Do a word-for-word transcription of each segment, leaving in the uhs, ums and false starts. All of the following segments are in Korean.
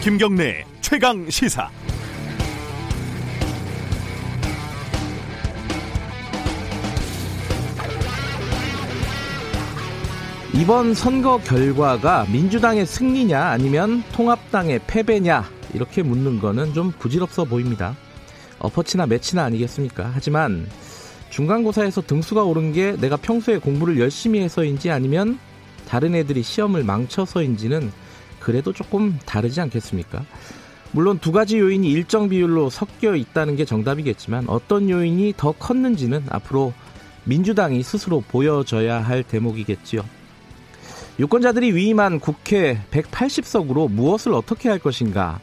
김경래 최강 시사. 이번 선거 결과가 민주당의 승리냐 아니면 통합당의 패배냐 이렇게 묻는 거는 좀 부질없어 보입니다. 엎어치나 매치나 아니겠습니까? 하지만 중간고사에서 등수가 오른 게 내가 평소에 공부를 열심히 해서인지 아니면 다른 애들이 시험을 망쳐서인지는 그래도 조금 다르지 않겠습니까? 물론 두 가지 요인이 일정 비율로 섞여 있다는 게 정답이겠지만 어떤 요인이 더 컸는지는 앞으로 민주당이 스스로 보여줘야 할 대목이겠지요. 유권자들이 위임한 국회 백팔십 석으로 무엇을 어떻게 할 것인가?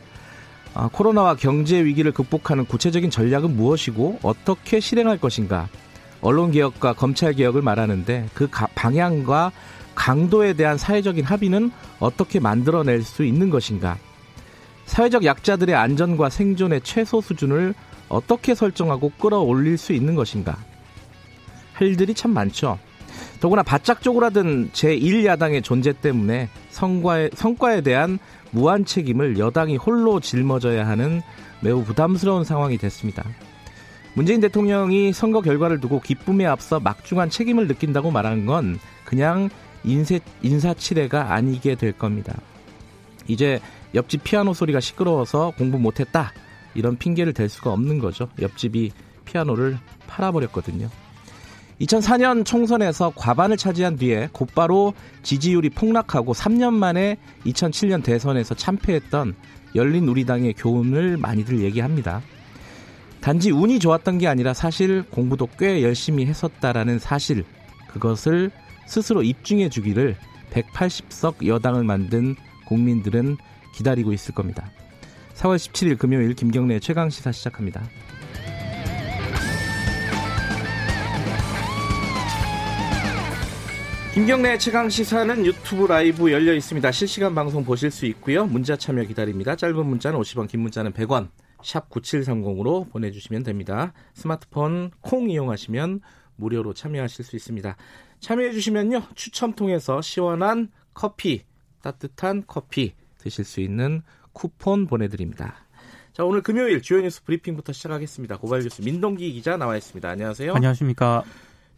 아, 코로나와 경제 위기를 극복하는 구체적인 전략은 무엇이고 어떻게 실행할 것인가? 언론개혁과 검찰개혁을 말하는데 그 가, 방향과 강도에 대한 사회적인 합의는 어떻게 만들어낼 수 있는 것인가? 사회적 약자들의 안전과 생존의 최소 수준을 어떻게 설정하고 끌어올릴 수 있는 것인가? 할 일들이 참 많죠. 더구나 바짝 쪼그라든 제일 야당의 존재 때문에 성과에, 성과에 대한 무한 책임을 여당이 홀로 짊어져야 하는 매우 부담스러운 상황이 됐습니다. 문재인 대통령이 선거 결과를 두고 기쁨에 앞서 막중한 책임을 느낀다고 말하는 건 그냥 인세, 인사치레가 아니게 될 겁니다. 이제 옆집 피아노 소리가 시끄러워서 공부 못했다 이런 핑계를 댈 수가 없는 거죠. 옆집이 피아노를 팔아버렸거든요. 이천사 년 총선에서 과반을 차지한 뒤에 곧바로 지지율이 폭락하고 삼 년 만에 이천칠 년 대선에서 참패했던 열린우리당의 교훈을 많이들 얘기합니다. 단지 운이 좋았던 게 아니라 사실 공부도 꽤 열심히 했었다라는 사실, 그것을 스스로 입증해 주기를 백팔십 석 여당을 만든 국민들은 기다리고 있을 겁니다. 사월 십칠일 금요일 김경래 최강시사 시작합니다. 김경래 최강시사는 유튜브 라이브 열려 있습니다. 실시간 방송 보실 수 있고요. 문자 참여 기다립니다. 짧은 문자는 오십 원, 긴 문자는 백 원, 샵 구칠삼공으로 보내주시면 됩니다. 스마트폰 콩 이용하시면 무료로 참여하실 수 있습니다. 참여해 주시면요. 추첨 통해서 시원한 커피, 따뜻한 커피 드실 수 있는 쿠폰 보내드립니다. 자, 오늘 금요일 주요 뉴스 브리핑부터 시작하겠습니다. 고발 뉴스 민동기 기자 나와 있습니다. 안녕하세요. 안녕하십니까.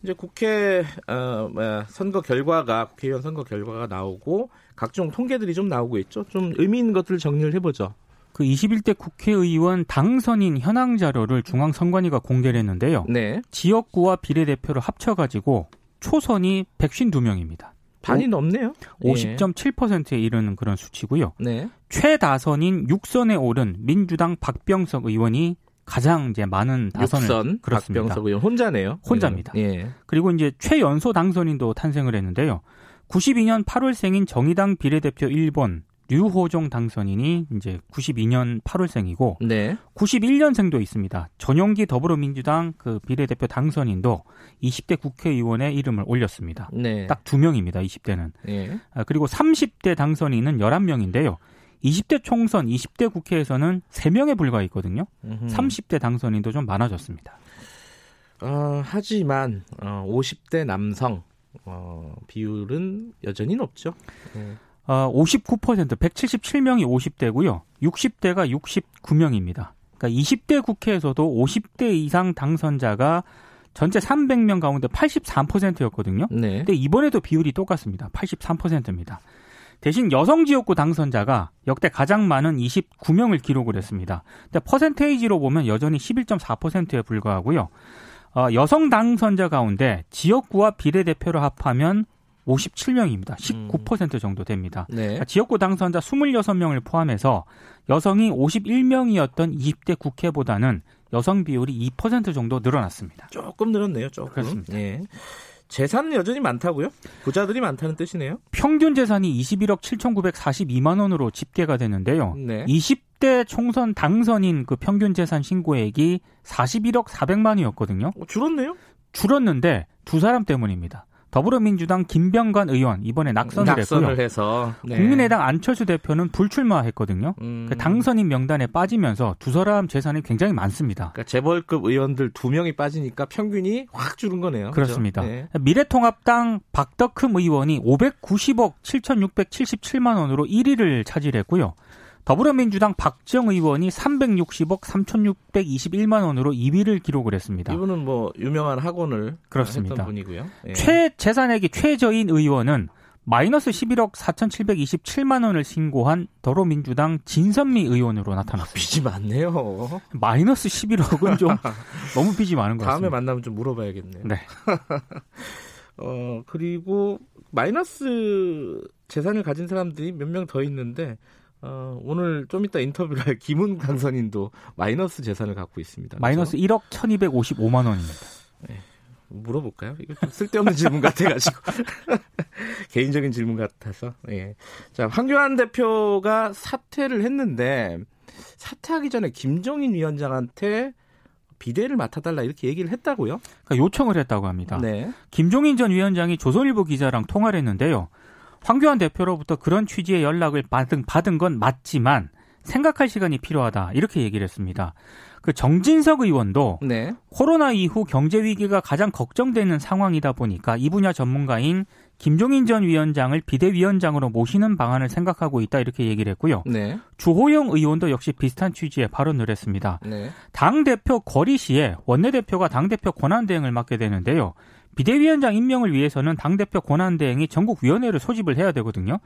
이제 국회 어, 선거 결과가 국회의원 선거 결과가 나오고 각종 통계들이 좀 나오고 있죠. 좀 의미 있는 것들을 정리를 해보죠. 그 이십일 대 국회의원 당선인 현황 자료를 중앙선관위가 공개를 했는데요. 네. 지역구와 비례대표를 합쳐가지고 초선이 백오십이 명입니다. 반이 넘네요. 오십 점 칠 퍼센트에 이르는 그런 수치고요. 네. 최다선인 육 선에 오른 민주당 박병석 의원이 가장 이제 많은 당선을 육 선, 그렇습니다. 박병석 의원 혼자네요. 혼자입니다. 예. 그리고 이제 최연소 당선인도 탄생을 했는데요. 구십이 년 팔월생인 정의당 비례대표 일 번 류호종 당선인이 이제 구십이 년 팔월생이고 네. 구십일 년생도 있습니다. 전용기 더불어민주당 그 비례대표 당선인도 이십 대 국회의원의 이름을 올렸습니다. 네. 딱 두 명입니다. 이십 대는. 예. 아, 그리고 삼십 대 당선인은 열한 명인데요. 이십 대 총선, 이십 대 국회에서는 세 명에 불과했거든요. 으흠. 삼십 대 당선인도 좀 많아졌습니다. 어, 하지만 어, 오십 대 남성 어, 비율은 여전히 높죠. 네. 어, 오십구 퍼센트, 백칠십칠 명이 오십 대고요. 육십 대가 육십구 명입니다. 그러니까 이십 대 국회에서도 오십 대 이상 당선자가 전체 삼백 명 가운데 팔십삼 퍼센트였거든요. 네. 근데 이번에도 비율이 똑같습니다. 팔십삼 퍼센트입니다. 대신 여성 지역구 당선자가 역대 가장 많은 이십구 명을 기록을 했습니다. 근데 퍼센테이지로 보면 여전히 십일 점 사 퍼센트에 불과하고요. 어, 여성 당선자 가운데 지역구와 비례대표를 합하면 오십칠 명입니다. 십구 퍼센트 정도 됩니다. 음. 네. 그러니까 지역구 당선자 이십육 명을 포함해서 여성이 오십일 명이었던 이십 대 국회보다는 여성 비율이 이 퍼센트 정도 늘어났습니다. 조금 늘었네요. 조금. 그렇습니다. 네. 재산은 여전히 많다고요? 부자들이 많다는 뜻이네요? 평균 재산이 이십일억 칠천구백사십이만 원으로 집계가 되는데요. 네. 이십 대 총선 당선인 그 평균 재산 신고액이 사십일억 사백만 원이었거든요. 어, 줄었네요? 줄었는데 두 사람 때문입니다. 더불어민주당 김병관 의원 이번에 낙선을, 낙선을 했고요. 해서. 네. 국민의당 안철수 대표는 불출마했거든요. 음. 그 당선인 명단에 빠지면서 두 사람 재산이 굉장히 많습니다. 그러니까 재벌급 의원들 두 명이 빠지니까 평균이 확 줄은 거네요. 그렇습니다. 네. 미래통합당 박덕흠 의원이 오백구십억 칠천육백칠십칠만 원으로 일 위를 차지했고요. 더불어민주당 박지영 의원이 삼백육십억 삼천육백이십일만 원으로 이 위를 기록을 했습니다. 이분은 뭐 유명한 학원을 그렇습니다. 했던 분이고요. 예. 최 재산액이 최저인 의원은 마이너스 십일억 사천칠백이십칠만 원을 신고한 더불어민주당 진선미 의원으로 나타났습니다. 아, 빚이 많네요. 마이너스 십일억은 좀 너무 빚이 많은 것 같습니다. 다음에 만나면 좀 물어봐야겠네요. 네. 어, 그리고 마이너스 재산을 가진 사람들이 몇 명 더 있는데 어, 오늘 좀 이따 인터뷰를 할 김웅 당선인도 마이너스 재산을 갖고 있습니다. 마이너스 그렇죠? 일억 천이백오십오만 원입니다. 네. 물어볼까요? 이거 좀 쓸데없는 질문 같아가지고 개인적인 질문 같아서. 예. 자, 황교안 대표가 사퇴를 했는데 사퇴하기 전에 김종인 위원장한테 비대를 맡아달라 이렇게 얘기를 했다고요? 그러니까 요청을 했다고 합니다. 네. 김종인 전 위원장이 조선일보 기자랑 통화를 했는데요. 황교안 대표로부터 그런 취지의 연락을 받은, 받은 건 맞지만 생각할 시간이 필요하다 이렇게 얘기를 했습니다. 그 정진석 의원도 네. 코로나 이후 경제 위기가 가장 걱정되는 상황이다 보니까 이 분야 전문가인 김종인 전 위원장을 비대위원장으로 모시는 방안을 생각하고 있다 이렇게 얘기를 했고요. 네. 주호영 의원도 역시 비슷한 취지의 발언을 했습니다. 네. 당대표 거리 시에 원내대표가 당대표 권한대행을 맡게 되는데요. 비대위원장 임명을 위해서는 당대표 권한대행이 전국위원회를 소집을 해야 되거든요.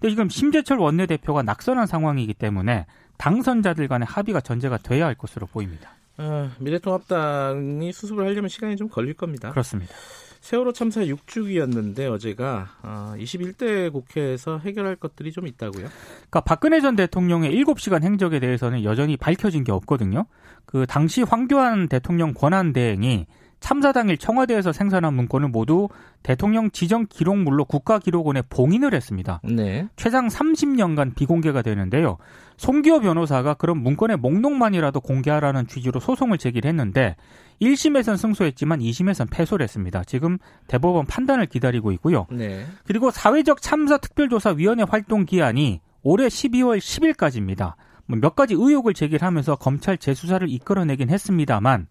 근데 지금 심재철 원내대표가 낙선한 상황이기 때문에 당선자들 간의 합의가 전제가 돼야 할 것으로 보입니다. 어, 미래통합당이 수습을 하려면 시간이 좀 걸릴 겁니다. 그렇습니다. 세월호 참사 육 주기였는데 어제가 어, 이십일 대 국회에서 해결할 것들이 좀 있다고요? 그러니까 박근혜 전 대통령의 일곱 시간 행적에 대해서는 여전히 밝혀진 게 없거든요. 그 당시 황교안 대통령 권한대행이 참사 당일 청와대에서 생산한 문건을 모두 대통령 지정 기록물로 국가기록원에 봉인을 했습니다. 네. 최장 삼십 년간 비공개가 되는데요. 송기호 변호사가 그런 문건의 목록만이라도 공개하라는 취지로 소송을 제기를 했는데 일 심에선 승소했지만 이 심에선 패소를 했습니다. 지금 대법원 판단을 기다리고 있고요. 네. 그리고 사회적 참사 특별조사위원회 활동 기한이 올해 십이월 십일까지입니다. 몇 가지 의혹을 제기하면서 검찰 재수사를 이끌어내긴 했습니다만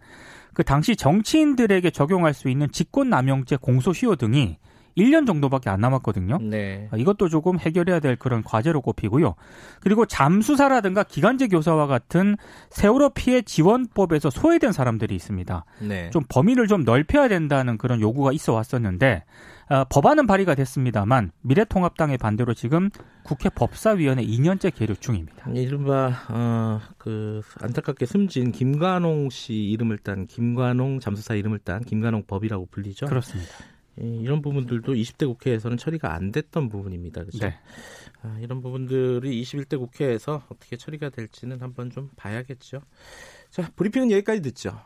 그 당시 정치인들에게 적용할 수 있는 직권남용죄 공소시효 등이 일 년 정도밖에 안 남았거든요. 네. 이것도 조금 해결해야 될 그런 과제로 꼽히고요. 그리고 잠수사라든가 기간제 교사와 같은 세월호 피해 지원법에서 소외된 사람들이 있습니다. 네. 좀 범위를 좀 넓혀야 된다는 그런 요구가 있어 왔었는데 어, 법안은 발의가 됐습니다만 미래통합당의 반대로 지금 국회 법사위원회 이 년째 계류 중입니다. 이른바 어, 그 안타깝게 숨진 김관홍 씨 이름을 딴 김관홍 잠수사 이름을 딴 김관홍 법이라고 불리죠. 그렇습니다. 이런 부분들도 이십 대 국회에서는 처리가 안 됐던 부분입니다. 그렇죠? 네. 아, 이런 부분들이 이십일 대 국회에서 어떻게 처리가 될지는 한번 좀 봐야겠죠. 자, 브리핑은 여기까지 듣죠.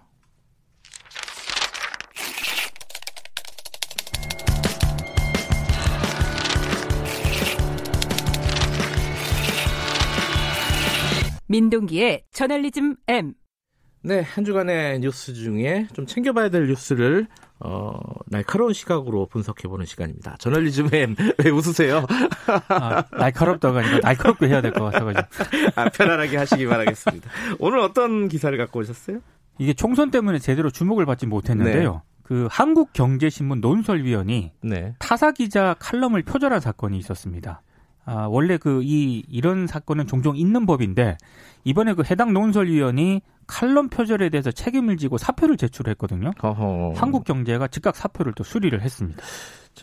민동기의 저널리즘 M. 네, 한 주간의 뉴스 중에 좀 챙겨봐야 될 뉴스를 어, 날카로운 시각으로 분석해보는 시간입니다. 저널리즘 M. 왜 웃으세요? 아, 날카롭다고 하니까 날카롭게 해야 될 것 같아가지고. 아, 편안하게 하시기 바라겠습니다. 오늘 어떤 기사를 갖고 오셨어요? 이게 총선 때문에 제대로 주목을 받지 못했는데요. 네. 그 한국경제신문 논설위원이 네. 타사 기자 칼럼을 표절한 사건이 있었습니다. 아, 원래 그, 이, 이런 사건은 종종 있는 법인데, 이번에 그 해당 논설위원이 칼럼 표절에 대해서 책임을 지고 사표를 제출했거든요. 어허. 한국경제가 즉각 사표를 또 수리를 했습니다.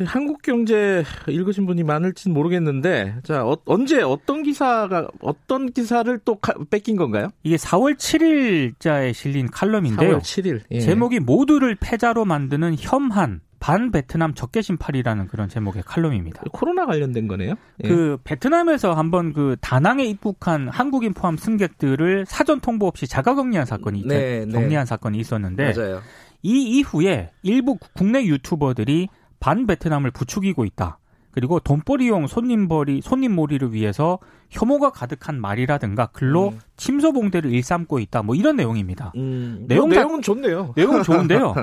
한국경제 읽으신 분이 많을지는 모르겠는데, 자, 어, 언제 어떤 기사가, 어떤 기사를 또 가, 뺏긴 건가요? 이게 사월 칠일자에 실린 칼럼인데요. 사월 칠일. 예. 제목이 모두를 패자로 만드는 혐한. 반 베트남 적개심팔이라는 그런 제목의 칼럼입니다. 코로나 관련된 거네요. 예. 그 베트남에서 한번 그 다낭에 입국한 한국인 포함 승객들을 사전 통보 없이 자가격리한 사건이 네, 격리한 네. 사건이 있었는데 맞아요. 이 이후에 일부 국내 유튜버들이 반 베트남을 부추기고 있다. 그리고 돈벌이용 손님벌이 손님몰이를 위해서 혐오가 가득한 말이라든가 글로 음. 침소봉대를 일삼고 있다. 뭐 이런 내용입니다. 음, 내용 자, 내용은 좋네요. 내용은 좋은데요.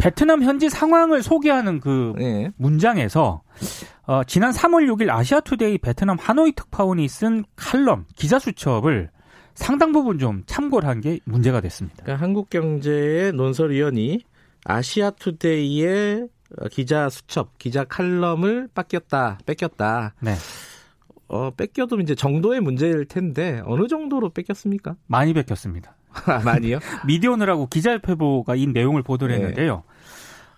베트남 현지 상황을 소개하는 그 네. 문장에서 어, 지난 삼월 육일 아시아투데이 베트남 하노이 특파원이 쓴 칼럼 기자 수첩을 상당 부분 좀 참고를 한 게 문제가 됐습니다. 그러니까 한국경제의 논설위원이 아시아투데이의 기자 수첩, 기자 칼럼을 뺏겼다, 뺏겼다. 네. 어, 뺏겨도 이제 정도의 문제일 텐데 어느 정도로 뺏겼습니까? 많이 뺏겼습니다. 많이요? 미디어느라고 기자협회보가 이 내용을 보도를 했는데요.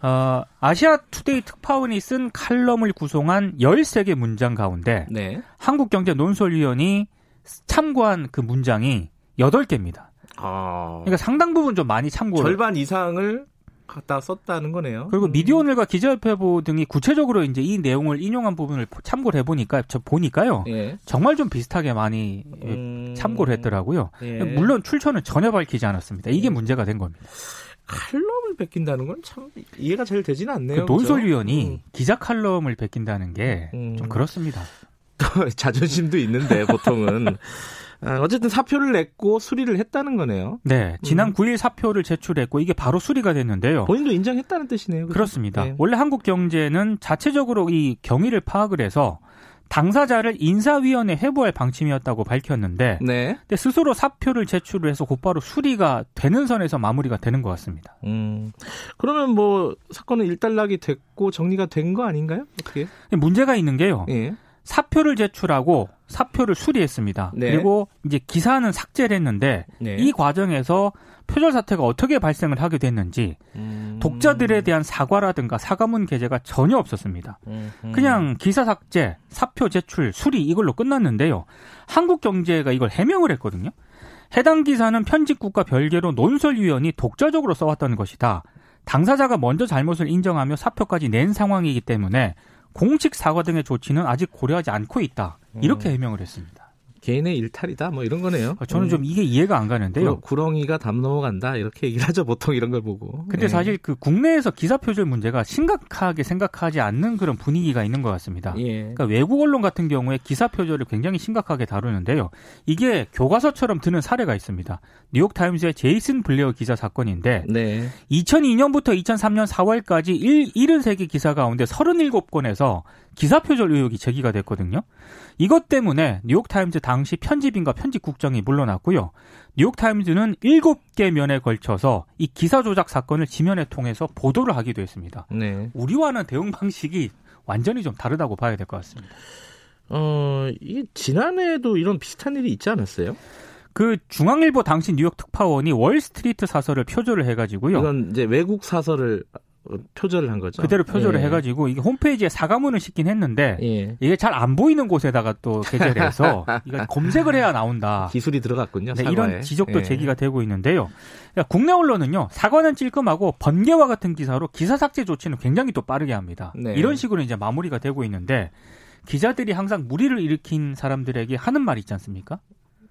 네. 어, 아시아투데이 특파원이 쓴 칼럼을 구성한 열세 개 문장 가운데 네. 한국경제 논설위원이 참고한 그 문장이 여덟 개입니다. 아... 그러니까 상당 부분 좀 많이 참고를. 절반 이상을 갖다 썼다는 거네요. 그리고 미디어오늘과 기자협회보 등이 구체적으로 이제 이 내용을 인용한 부분을 참고를 해보니까, 저 보니까요. 예. 정말 좀 비슷하게 많이 음... 참고를 했더라고요. 예. 물론 출처는 전혀 밝히지 않았습니다. 이게 예. 문제가 된 겁니다. 칼럼을 베낀다는 건 참 이해가 제일 되진 않네요. 그 논설위원이 음. 기자 칼럼을 베낀다는 게 좀 음... 그렇습니다. 자존심도 있는데 보통은. 어쨌든 사표를 냈고 수리를 했다는 거네요. 네. 지난 구일 사표를 제출했고 이게 바로 수리가 됐는데요. 본인도 인정했다는 뜻이네요. 그죠? 그렇습니다. 네. 원래 한국경제는 자체적으로 이 경위를 파악을 해서 당사자를 인사위원회에 회부할 방침이었다고 밝혔는데 네. 근데 스스로 사표를 제출을 해서 곧바로 수리가 되는 선에서 마무리가 되는 것 같습니다. 음, 그러면 뭐 사건은 일단락이 됐고 정리가 된 거 아닌가요? 어떻게? 문제가 있는 게요. 예. 사표를 제출하고 사표를 수리했습니다. 네. 그리고 이제 기사는 삭제를 했는데 네. 이 과정에서 표절 사태가 어떻게 발생을 하게 됐는지 음... 독자들에 대한 사과라든가 사과문 게재가 전혀 없었습니다. 음흠. 그냥 기사 삭제, 사표 제출, 수리 이걸로 끝났는데요. 한국경제가 이걸 해명을 했거든요. 해당 기사는 편집국과 별개로 논설위원이 독자적으로 써왔던 것이다. 당사자가 먼저 잘못을 인정하며 사표까지 낸 상황이기 때문에 공식 사과 등의 조치는 아직 고려하지 않고 있다. 이렇게 해명을 했습니다. 개인의 일탈이다 뭐 이런 거네요. 저는 좀 이게 이해가 안 가는데요. 구렁이가 담 넘어간다 이렇게 얘기를 하죠. 보통 이런 걸 보고. 근데 네. 사실 그 국내에서 기사 표절 문제가 심각하게 생각하지 않는 그런 분위기가 있는 것 같습니다. 예. 그러니까 외국 언론 같은 경우에 기사 표절을 굉장히 심각하게 다루는데요. 이게 교과서처럼 드는 사례가 있습니다. 뉴욕타임스의 제이슨 블레어 기자 사건인데 네. 이천이년부터 이천삼년 사월까지 일흔세 개 기사 가운데 서른일곱 건에서 기사 표절 의혹이 제기가 됐거든요. 이것 때문에 뉴욕타임즈 당시 편집인과 편집국장이 물러났고요. 뉴욕타임즈는 일곱 개 면에 걸쳐서 이 기사 조작 사건을 지면에 통해서 보도를 하기도 했습니다. 네. 우리와는 대응 방식이 완전히 좀 다르다고 봐야 될 것 같습니다. 어, 이게 지난해에도 이런 비슷한 일이 있지 않았어요? 그 중앙일보 당시 뉴욕 특파원이 월스트리트 사설을 표절을 해가지고요. 이건 이제 외국 사설을... 표절을 한 거죠. 그대로 표절을 예. 해가지고 이게 홈페이지에 사과문을 싣긴 했는데 예. 이게 잘 안 보이는 곳에다가 또 게재를 해서 이거 검색을 해야 나온다. 기술이 들어갔군요. 네, 이런 지적도 예. 제기가 되고 있는데요. 그러니까 국내 언론은요 사과는 찔끔하고 번개와 같은 기사로 기사 삭제 조치는 굉장히 또 빠르게 합니다. 네. 이런 식으로 이제 마무리가 되고 있는데 기자들이 항상 무리를 일으킨 사람들에게 하는 말이 있지 않습니까?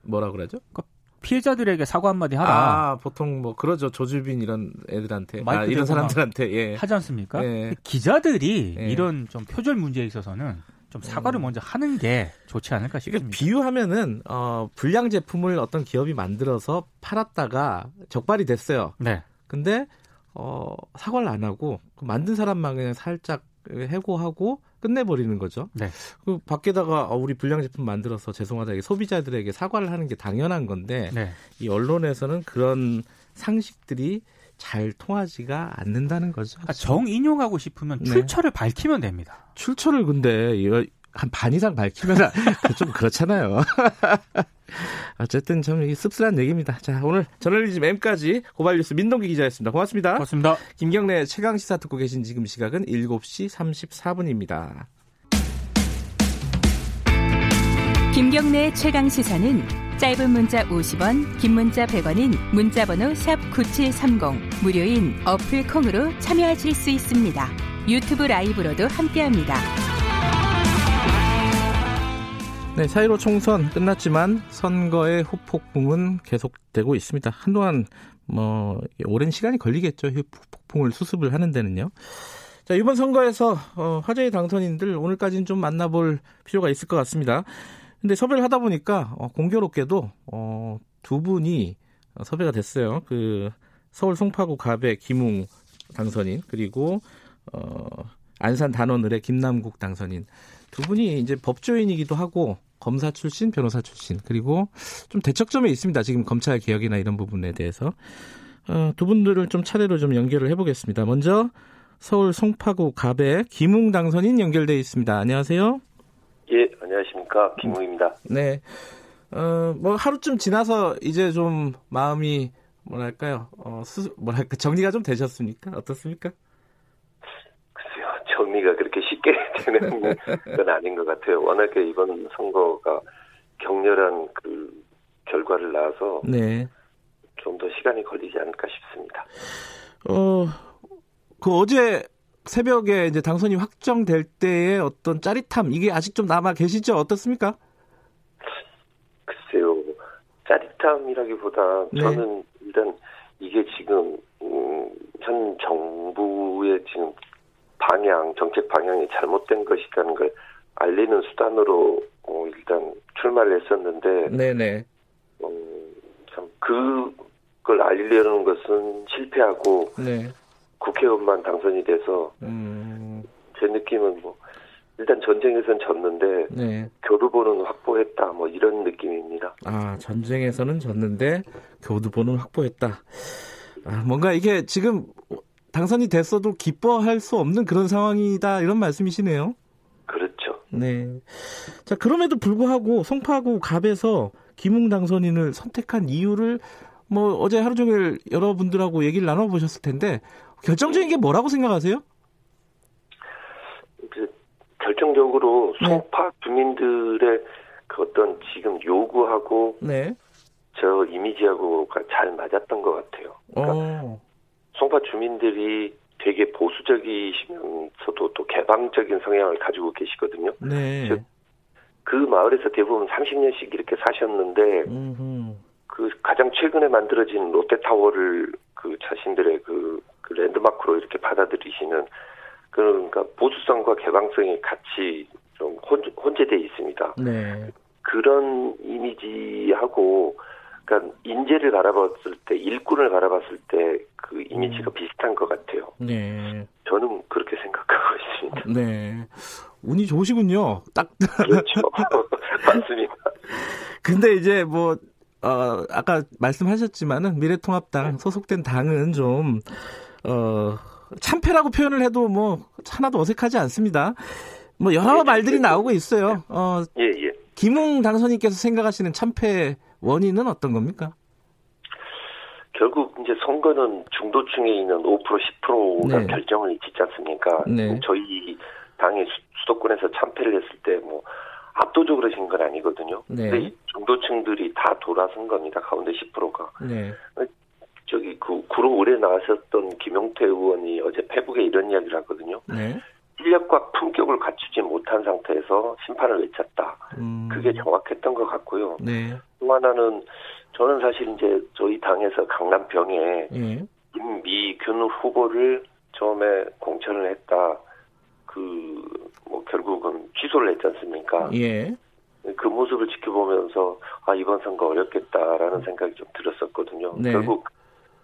뭐라 그러죠? 그러니까 피해자들에게 사과 한마디 하라. 아, 보통 뭐 그러죠. 조주빈 이런 애들한테, 아, 이런 사람들한테 예. 하지 않습니까? 예. 기자들이 예. 이런 좀 표절 문제에 있어서는 좀 사과를 음. 먼저 하는 게 좋지 않을까 싶습니다. 비유하면은 어, 불량 제품을 어떤 기업이 만들어서 팔았다가 적발이 됐어요. 네. 근데 어, 사과를 안 하고 만든 사람만 그냥 살짝 해고하고 끝내버리는 거죠. 네. 그 밖에다가 우리 불량 제품 만들어서 죄송하다. 소비자들에게 사과를 하는 게 당연한 건데 네. 이 언론에서는 그런 상식들이 잘 통하지가 않는다는 거죠. 아, 정 인용하고 싶으면 네. 출처를 밝히면 됩니다. 출처를 근데 한 반 이상 밝히면 좀 그렇잖아요. 어쨌든 참 이게 씁쓸한 얘기입니다. 자, 오늘 저널리즘 M까지 고발뉴스 민동기 기자였습니다. 고맙습니다. 고맙습니다. 김경래 최강시사 듣고 계신 지금 시각은 일곱시 삼십사분입니다. 김경래 최강시사는 짧은 문자 오십 원, 긴 문자 백 원인 문자번호 샵 구칠삼공 무료인 어플 콩으로 참여하실 수 있습니다. 유튜브 라이브로도 함께합니다. 네, 사일오 총선 끝났지만 선거의 후폭풍은 계속되고 있습니다. 한동안 뭐 오랜 시간이 걸리겠죠. 후폭풍을 수습을 하는 데는요. 자, 이번 선거에서 어, 화제의 당선인들 오늘까지는 좀 만나볼 필요가 있을 것 같습니다. 근데 섭외를 하다 보니까 어, 공교롭게도 어, 두 분이 섭외가 됐어요. 그 서울 송파구 갑의 김웅 당선인 그리고 어, 안산 단원을의 김남국 당선인. 두 분이 이제 법조인이기도 하고 검사 출신, 변호사 출신 그리고 좀 대척점에 있습니다. 지금 검찰 개혁이나 이런 부분에 대해서 어, 두 분들을 좀 차례로 좀 연결을 해보겠습니다. 먼저 서울 송파구 갑의 김웅 당선인 연결돼 있습니다. 안녕하세요. 예, 안녕하십니까, 김웅입니다. 네, 어, 뭐 하루쯤 지나서 이제 좀 마음이 뭐랄까요, 어, 수, 뭐랄까 정리가 좀 되셨습니까? 어떻습니까? 글쎄요, 정리가 그렇게 쉽게 되는 건 아닌 것 같아요. 워낙에 이번 선거가 격렬한 그 결과를 낳아서 네. 좀 더 시간이 걸리지 않을까 싶습니다. 어, 그 어제 새벽에 이제 당선이 확정될 때의 어떤 짜릿함, 이게 아직 좀 남아 계시죠? 어떻습니까? 글쎄요, 짜릿함이라기보다 네. 저는 일단 이게 지금 음, 현 정부의 지금 방향, 정책 방향이 잘못된 것이라는 걸 알리는 수단으로 어, 일단 출마를 했었는데, 네네. 어, 참 그걸 알리려는 것은 실패하고. 네. 국회의원만 당선이 돼서 음. 제 느낌은 뭐 일단 전쟁에서는 졌는데 네. 교두보는 확보했다 뭐 이런 느낌입니다. 아, 전쟁에서는 졌는데 교두보는 확보했다. 아, 뭔가 이게 지금 당선이 됐어도 기뻐할 수 없는 그런 상황이다 이런 말씀이시네요. 그렇죠. 네. 자, 그럼에도 불구하고 송파구 갑에서 김웅 당선인을 선택한 이유를 뭐 어제 하루 종일 여러분들하고 얘기를 나눠보셨을 텐데 결정적인 게 뭐라고 생각하세요? 결정적으로 송파 주민들의 그 어떤 지금 요구하고 네. 저 이미지하고가 잘 맞았던 것 같아요. 그러니까 송파 주민들이 되게 보수적이시면서도 또 개방적인 성향을 가지고 계시거든요. 네. 그 마을에서 대부분 삼십 년씩 이렇게 사셨는데 음흠. 그 가장 최근에 만들어진 롯데타워를 그 자신들의 그, 그 랜드마크로 이렇게 받아들이시는 그러니까 보수성과 개방성이 같이 좀 혼재, 혼재되어 있습니다. 네. 그런 이미지하고 그러니까 인재를 바라봤을 때 일꾼을 바라봤을 때 그 이미지가 음. 비슷한 것 같아요. 네. 저는 그렇게 생각하고 있습니다. 네. 운이 좋으시군요. 딱 그렇죠. 맞습니다. 근데 이제 뭐 어, 아까 말씀하셨지만은 미래통합당 소속된 당은 좀, 어, 참패라고 표현을 해도 뭐, 하나도 어색하지 않습니다. 뭐, 여러 예, 말들이 예, 나오고 있어요. 어, 예, 예. 김웅 당선인께서 생각하시는 참패의 원인은 어떤 겁니까? 결국 이제 선거는 중도층에 있는 오 퍼센트, 십 퍼센트가 네. 결정을 짓지 않습니까? 네. 저희 당이 수도권에서 참패를 했을 때 뭐, 압도적으로 진 건 아니거든요. 네. 근데 이 중도층들이 다 돌아선 겁니다. 가운데 십 퍼센트가. 네. 저기 그 구로 올해 나왔었던 김용태 의원이 어제 페북에 이런 이야기를 하거든요. 네. 실력과 품격을 갖추지 못한 상태에서 심판을 외쳤다. 음. 그게 정확했던 것 같고요. 네. 또 하나는 저는 사실 이제 저희 당에서 강남병에 네. 김미균 후보를 처음에 공천을 했다. 그, 뭐, 결국은 취소를 했지 않습니까? 예. 그 모습을 지켜보면서, 아, 이번 선거 어렵겠다라는 생각이 좀 들었었거든요. 네. 결국,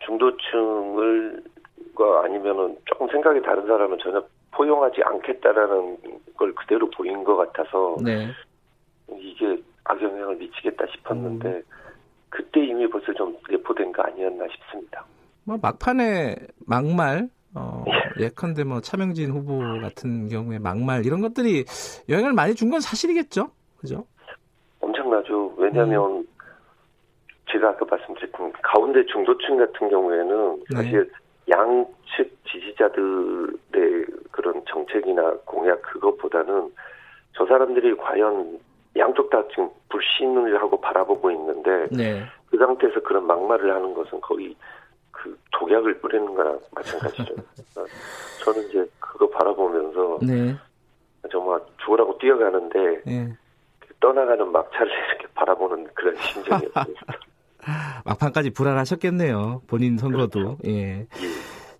중도층을, 아니면은 조금 생각이 다른 사람은 전혀 포용하지 않겠다라는 걸 그대로 보인 것 같아서, 네. 이게 악영향을 미치겠다 싶었는데, 음. 그때 이미 벌써 좀 예포된 거 아니었나 싶습니다. 뭐, 막판에 막말, 어, 예컨대 뭐 차명진 후보 같은 경우에 막말 이런 것들이 영향을 많이 준 건 사실이겠죠, 그죠? 엄청나죠. 왜냐하면 음. 제가 아까 말씀드렸던 가운데 중도층 같은 경우에는 사실 네. 양측 지지자들의 그런 정책이나 공약 그것보다는 저 사람들이 과연 양쪽 다 지금 불신을 하고 바라보고 있는데 네. 그 상태에서 그런 막말을 하는 것은 거의 그 독약을 뿌리는 거랑 마찬가지죠. 저는 이제 그거 바라보면서 네. 정말 죽으라고 뛰어가는데 네. 떠나가는 막차를 이렇게 바라보는 그런 심정이었습니다. 막판까지 불안하셨겠네요. 본인 선거도. 그렇죠. 예. 예.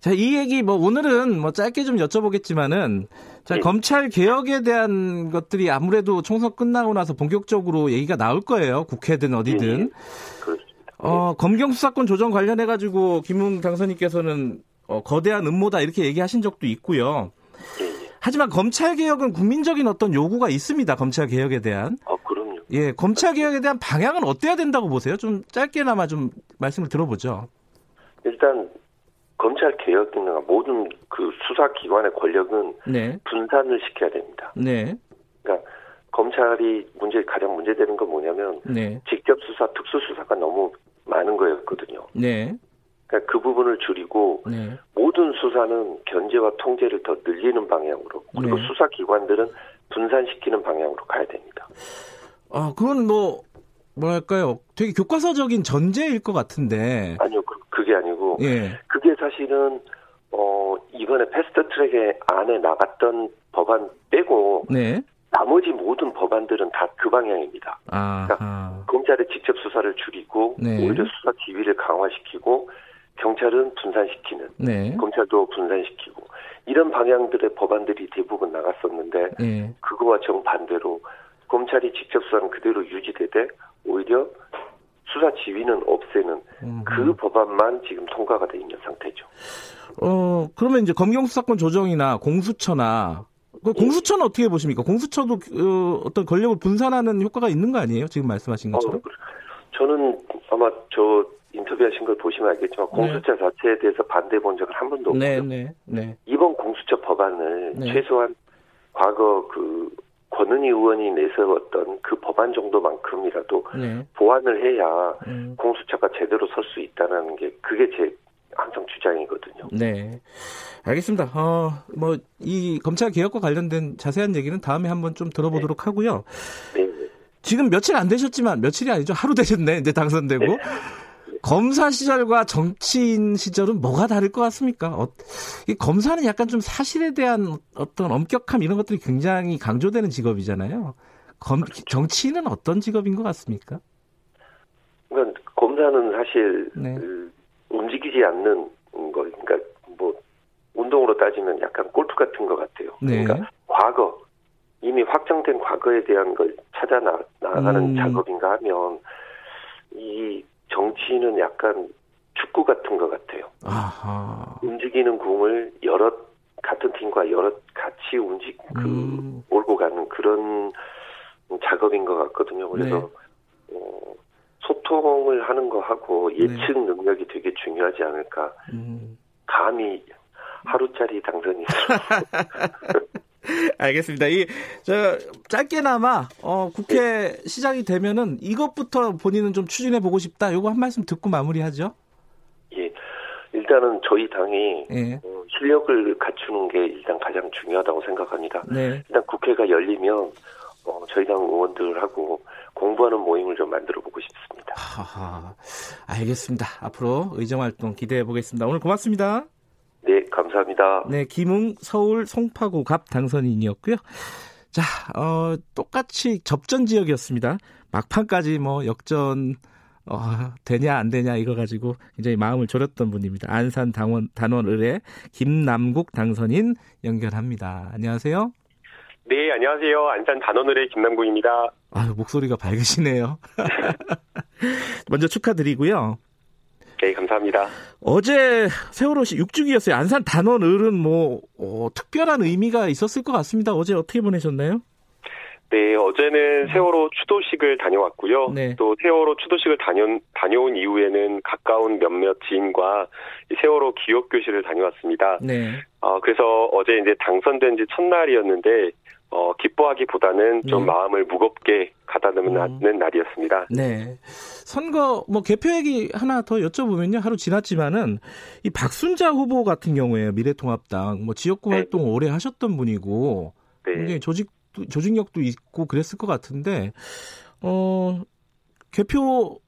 자, 이 얘기 뭐 오늘은 뭐 짧게 좀 여쭤보겠지만은 자, 예. 검찰 개혁에 대한 것들이 아무래도 총선 끝나고 나서 본격적으로 얘기가 나올 거예요. 국회든 어디든. 예. 그렇죠. 어, 검경 수사권 조정 관련해가지고 김웅 당선인께서는 어, 거대한 음모다 이렇게 얘기하신 적도 있고요. 하지만 검찰개혁은 국민적인 어떤 요구가 있습니다. 검찰개혁에 대한. 어, 그럼요. 예, 검찰개혁에 대한 방향은 어때야 된다고 보세요? 좀 짧게나마 좀 말씀을 들어보죠. 일단 검찰개혁이나 모든 그 수사기관의 권력은 네. 분산을 시켜야 됩니다. 네. 그러니까 검찰 검찰이 문제 가장 문제되는 건 뭐냐면 네. 직접 수사, 특수 수사가 너무 많은 거였거든요. 네. 그러니까 그 부분을 줄이고 네. 모든 수사는 견제와 통제를 더 늘리는 방향으로 그리고 네. 수사기관들은 분산시키는 방향으로 가야 됩니다. 아, 그건 뭐 뭐랄까요? 되게 교과서적인 전제일 것 같은데. 아니요, 그, 그게 아니고 예. 그게 사실은 어, 이번에 패스트트랙에 안에 나갔던 법안 빼고 네. 나머지 모든 법안들은 다 그 방향입니다. 아하. 그러니까 검찰의 직접 수사를 줄이고 네. 오히려 수사 지휘를 강화시키고 경찰은 분산시키는 네. 검찰도 분산시키고 이런 방향들의 법안들이 대부분 나갔었는데 네. 그거와 정반대로 검찰이 직접 수사는 그대로 유지되되 오히려 수사 지휘는 없애는 음. 그 법안만 지금 통과가 돼 있는 상태죠. 어 그러면 이제 검경수사권 조정이나 공수처나 그 공수처는 어떻게 보십니까? 공수처도 어, 어떤 권력을 분산하는 효과가 있는 거 아니에요? 지금 말씀하신 것처럼? 어, 저는 아마 저 인터뷰하신 걸 보시면 알겠지만 공수처 네. 자체에 대해서 반대해 본 적은 한 번도 없고요. 네, 네, 네. 이번 공수처 법안을 네. 최소한 과거 그 권은희 의원이 내세웠던 그 법안 정도만큼이라도 네. 보완을 해야 음. 공수처가 제대로 설 수 있다는 게 그게 제 항상 주장이거든요. 네, 알겠습니다. 어, 뭐 이 검찰 개혁과 관련된 자세한 얘기는 다음에 한번 좀 들어보도록 네. 하고요. 네, 네. 지금 며칠 안 되셨지만 며칠이 아니죠. 하루 되셨네. 이제 당선되고 네. 네. 검사 시절과 정치인 시절은 뭐가 다를 것 같습니까? 어, 이 검사는 약간 좀 사실에 대한 어떤 엄격함 이런 것들이 굉장히 강조되는 직업이잖아요. 검, 정치인은 어떤 직업인 것 같습니까? 그러니까 검사는 사실. 네. 그... 움직이지 않는 거, 그러니까 뭐 운동으로 따지면 약간 골프 같은 것 같아요. 네. 그러니까 과거 이미 확정된 과거에 대한 걸 찾아 나, 나가는 음. 작업인가 하면 이 정치인은 약간 축구 같은 것 같아요. 아하. 움직이는 공을 여러 같은 팀과 여러 같이 움직 그 음. 몰고 가는 그런 작업인 것 같거든요. 그래서. 네. 어, 소통을 하는 거하고 예측 네. 능력이 되게 중요하지 않을까. 음. 감히 하루짜리 당선이. 알겠습니다. 이, 저, 짧게나마, 어, 국회 네. 시작이 되면은 이것부터 본인은 좀 추진해보고 싶다. 요거 한 말씀 듣고 마무리하죠. 예. 일단은 저희 당이 예. 어, 실력을 갖추는 게 일단 가장 중요하다고 생각합니다. 네. 일단 국회가 열리면 어, 저희 당 의원들하고 공부하는 모임을 좀 만들어보고 싶습니다. 하하, 알겠습니다. 앞으로 의정활동 기대해보겠습니다. 오늘 고맙습니다. 네, 감사합니다. 네, 김웅 서울 송파구 갑 당선인이었고요. 자, 어, 똑같이 접전 지역이었습니다. 막판까지 뭐 역전 어, 되냐 안 되냐 이거 가지고 굉장히 마음을 졸였던 분입니다. 안산 당원, 단원 의뢰 김남국 당선인 연결합니다. 안녕하세요. 네, 안녕하세요. 안산 단원을의 김남국입니다. 아, 목소리가 밝으시네요. 먼저 축하드리고요. 네, 감사합니다. 어제 세월호 시 육 주기였어요. 안산 단원을은 뭐 어, 특별한 의미가 있었을 것 같습니다. 어제 어떻게 보내셨나요? 네, 어제는 세월호 추도식을 다녀왔고요. 네. 또 세월호 추도식을 다녀, 다녀온 이후에는 가까운 몇몇 지인과 세월호 기억교실을 다녀왔습니다. 네. 어, 그래서 어제 이제 당선된 지 첫날이었는데 어, 기뻐하기보다는 좀 네. 마음을 무겁게 가다듬는 음. 날이었습니다. 네. 선거, 뭐, 개표 얘기 하나 더 여쭤보면요. 하루 지났지만은, 이 박순자 후보 같은 경우에 미래통합당, 뭐, 지역구 네. 활동 오래 하셨던 분이고, 네. 굉장히 조직, 조직력도 있고 그랬을 것 같은데, 어, 개표,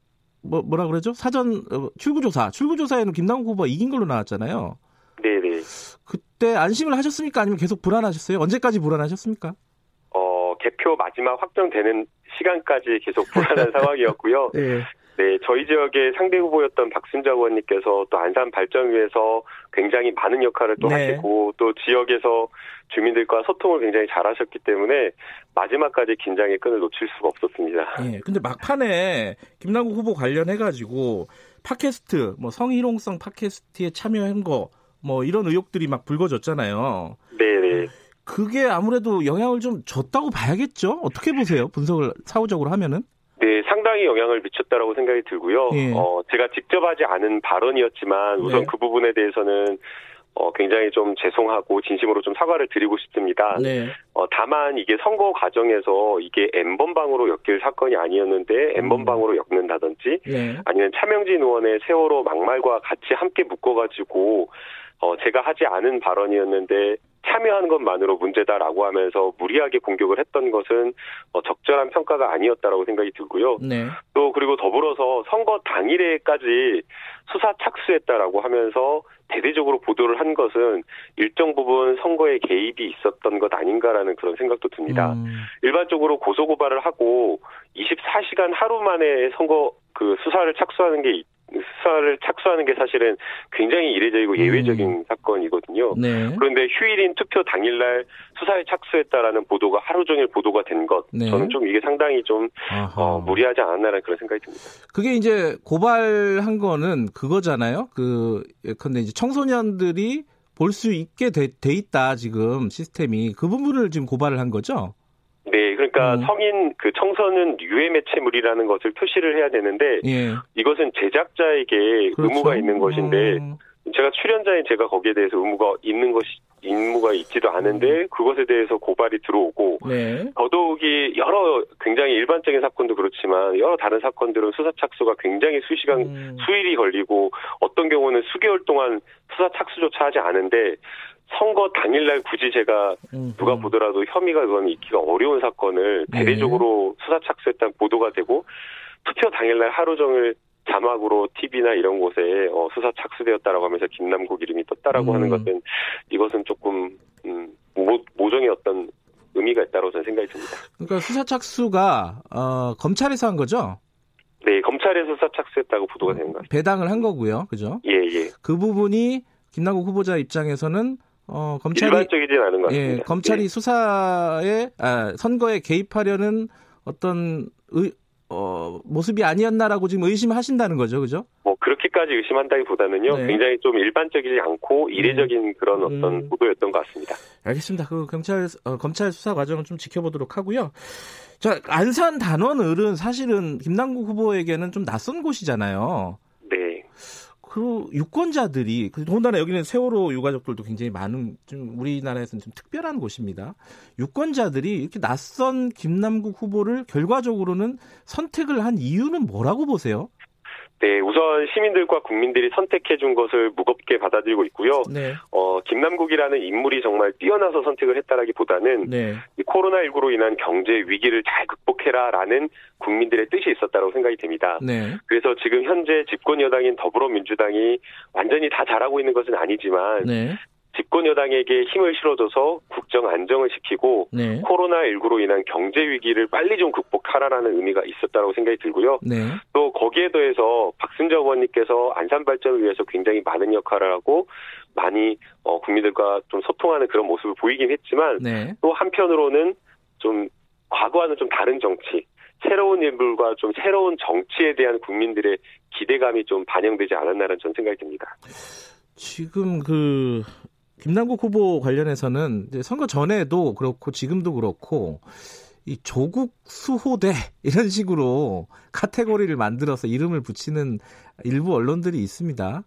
뭐, 뭐라 그러죠? 사전, 어, 출구조사. 출구조사에는 김남국 후보가 이긴 걸로 나왔잖아요. 네네. 그때 안심을 하셨습니까? 아니면 계속 불안하셨어요? 언제까지 불안하셨습니까? 어, 개표 마지막 확정되는 시간까지 계속 불안한 상황이었고요. 네. 네, 저희 지역의 상대 후보였던 박순자 의원님께서 또 안산 발전위에서 굉장히 많은 역할을 또 네. 하시고 또 지역에서 주민들과 소통을 굉장히 잘하셨기 때문에 마지막까지 긴장의 끈을 놓칠 수가 없었습니다. 네, 근데 막판에 김남국 후보 관련해가지고 팟캐스트, 뭐 성희롱성 팟캐스트에 참여한 거 뭐 이런 의혹들이 막 불거졌잖아요. 네네. 그게 아무래도 영향을 좀 줬다고 봐야겠죠? 어떻게 보세요? 분석을 사후적으로 하면은? 네, 상당히 영향을 미쳤다라고 생각이 들고요. 예. 어, 제가 직접 하지 않은 발언이었지만 우선 네. 그 부분에 대해서는 어, 굉장히 좀 죄송하고 진심으로 좀 사과를 드리고 싶습니다. 네. 어, 다만 이게 선거 과정에서 이게 엠번방으로 엮일 사건이 아니었는데 엠번방으로 엮는다든지 네. 아니면 차명진 의원의 세월호 막말과 같이 함께 묶어가지고 어, 제가 하지 않은 발언이었는데 참여한 것만으로 문제다라고 하면서 무리하게 공격을 했던 것은 적절한 평가가 아니었다라고 생각이 들고요. 네. 또 그리고 더불어서 선거 당일에까지 수사 착수했다라고 하면서 대대적으로 보도를 한 것은 일정 부분 선거에 개입이 있었던 것 아닌가라는 그런 생각도 듭니다. 음. 일반적으로 고소고발을 하고 이십사 시간 하루 만에 선거 그 수사를 착수하는 게 수사를 착수하는 게 사실은 굉장히 이례적이고 예외적인 음. 사건이거든요. 네. 그런데 휴일인 투표 당일날 수사에 착수했다라는 보도가 하루 종일 보도가 된 것. 네. 저는 좀 이게 상당히 좀 어, 무리하지 않았나라는 그런 생각이 듭니다. 그게 이제 고발한 거는 그거잖아요. 그 예컨대 이제 청소년들이 볼 수 있게 돼, 돼 있다 지금 시스템이 그 부분을 지금 고발을 한 거죠. 네, 그러니까 음. 성인 그 청소년 유해 매체물이라는 것을 표시를 해야 되는데 예. 이것은 제작자에게 그렇죠. 의무가 있는 것인데 음. 제가 출연자인 제가 거기에 대해서 의무가 있는 것이 임무가 있지도 않은데 그것에 대해서 고발이 들어오고 네. 더더욱이 여러 굉장히 일반적인 사건도 그렇지만 여러 다른 사건들은 수사 착수가 굉장히 수시간 음. 수일이 걸리고 어떤 경우는 수개월 동안 수사 착수조차 하지 않은데 선거 당일날 굳이 제가 누가 보더라도 혐의가 그건 있기가 어려운 사건을 대대적으로 네. 수사 착수했다는 보도가 되고 투표 당일날 하루 종일 자막으로 티비나 이런 곳에 수사 착수되었다라고 하면서 김남국 이름이 떴다라고 음. 하는 것은 이것은 조금 모, 모종의 어떤 의미가 있다고 저는 생각이 듭니다. 그러니까 수사 착수가 어, 검찰에서 한 거죠? 네, 검찰에서 수사 착수했다고 보도가 되는 거예요. 배당을 한 거고요, 그죠? 예, 예. 그 부분이 김남국 후보자 입장에서는 어, 검찰이 일반적이진 않은 것 같습니다. 예, 검찰이 예. 수사에 아, 선거에 개입하려는 어떤 의, 어, 모습이 아니었나라고 지금 의심하신다는 거죠, 그죠? 뭐 그렇게까지 의심한다기보다는요, 네. 굉장히 좀 일반적이지 않고 이례적인 네. 그런 어떤 음... 보도였던 것 같습니다. 알겠습니다. 그 검찰 어, 검찰 수사 과정을 좀 지켜보도록 하고요. 자, 안산 단원을은 사실은 김남국 후보에게는 좀 낯선 곳이잖아요. 네. 그 유권자들이 더군다나 여기는 세월호 유가족들도 굉장히 많은 좀 우리나라에서는 좀 특별한 곳입니다. 유권자들이 이렇게 낯선 김남국 후보를 결과적으로는 선택을 한 이유는 뭐라고 보세요? 네, 우선 시민들과 국민들이 선택해준 것을 무겁게 받아들이고 있고요. 네. 어, 김남국이라는 인물이 정말 뛰어나서 선택을 했다라기보다는 네. 이 코로나십구로 인한 경제 위기를 잘 극복해라라는 국민들의 뜻이 있었다고 생각이 됩니다. 네. 그래서 지금 현재 집권 여당인 더불어민주당이 완전히 다 잘하고 있는 것은 아니지만 네. 집권 여당에게 힘을 실어줘서 국정 안정을 시키고 네. 코로나십구로 인한 경제 위기를 빨리 좀 극복하라라는 의미가 있었다고 생각이 들고요. 네. 또 거기에 더해서 박순자 의원님께서 안산 발전을 위해서 굉장히 많은 역할을 하고 많이 어, 국민들과 좀 소통하는 그런 모습을 보이긴 했지만 네. 또 한편으로는 좀 과거와는 좀 다른 정치, 새로운 인물과 좀 새로운 정치에 대한 국민들의 기대감이 좀 반영되지 않았나라는 전 생각이 듭니다. 지금 그 김남국 후보 관련해서는 이제 선거 전에도 그렇고 지금도 그렇고 이 조국 수호대 이런 식으로 카테고리를 만들어서 이름을 붙이는 일부 언론들이 있습니다.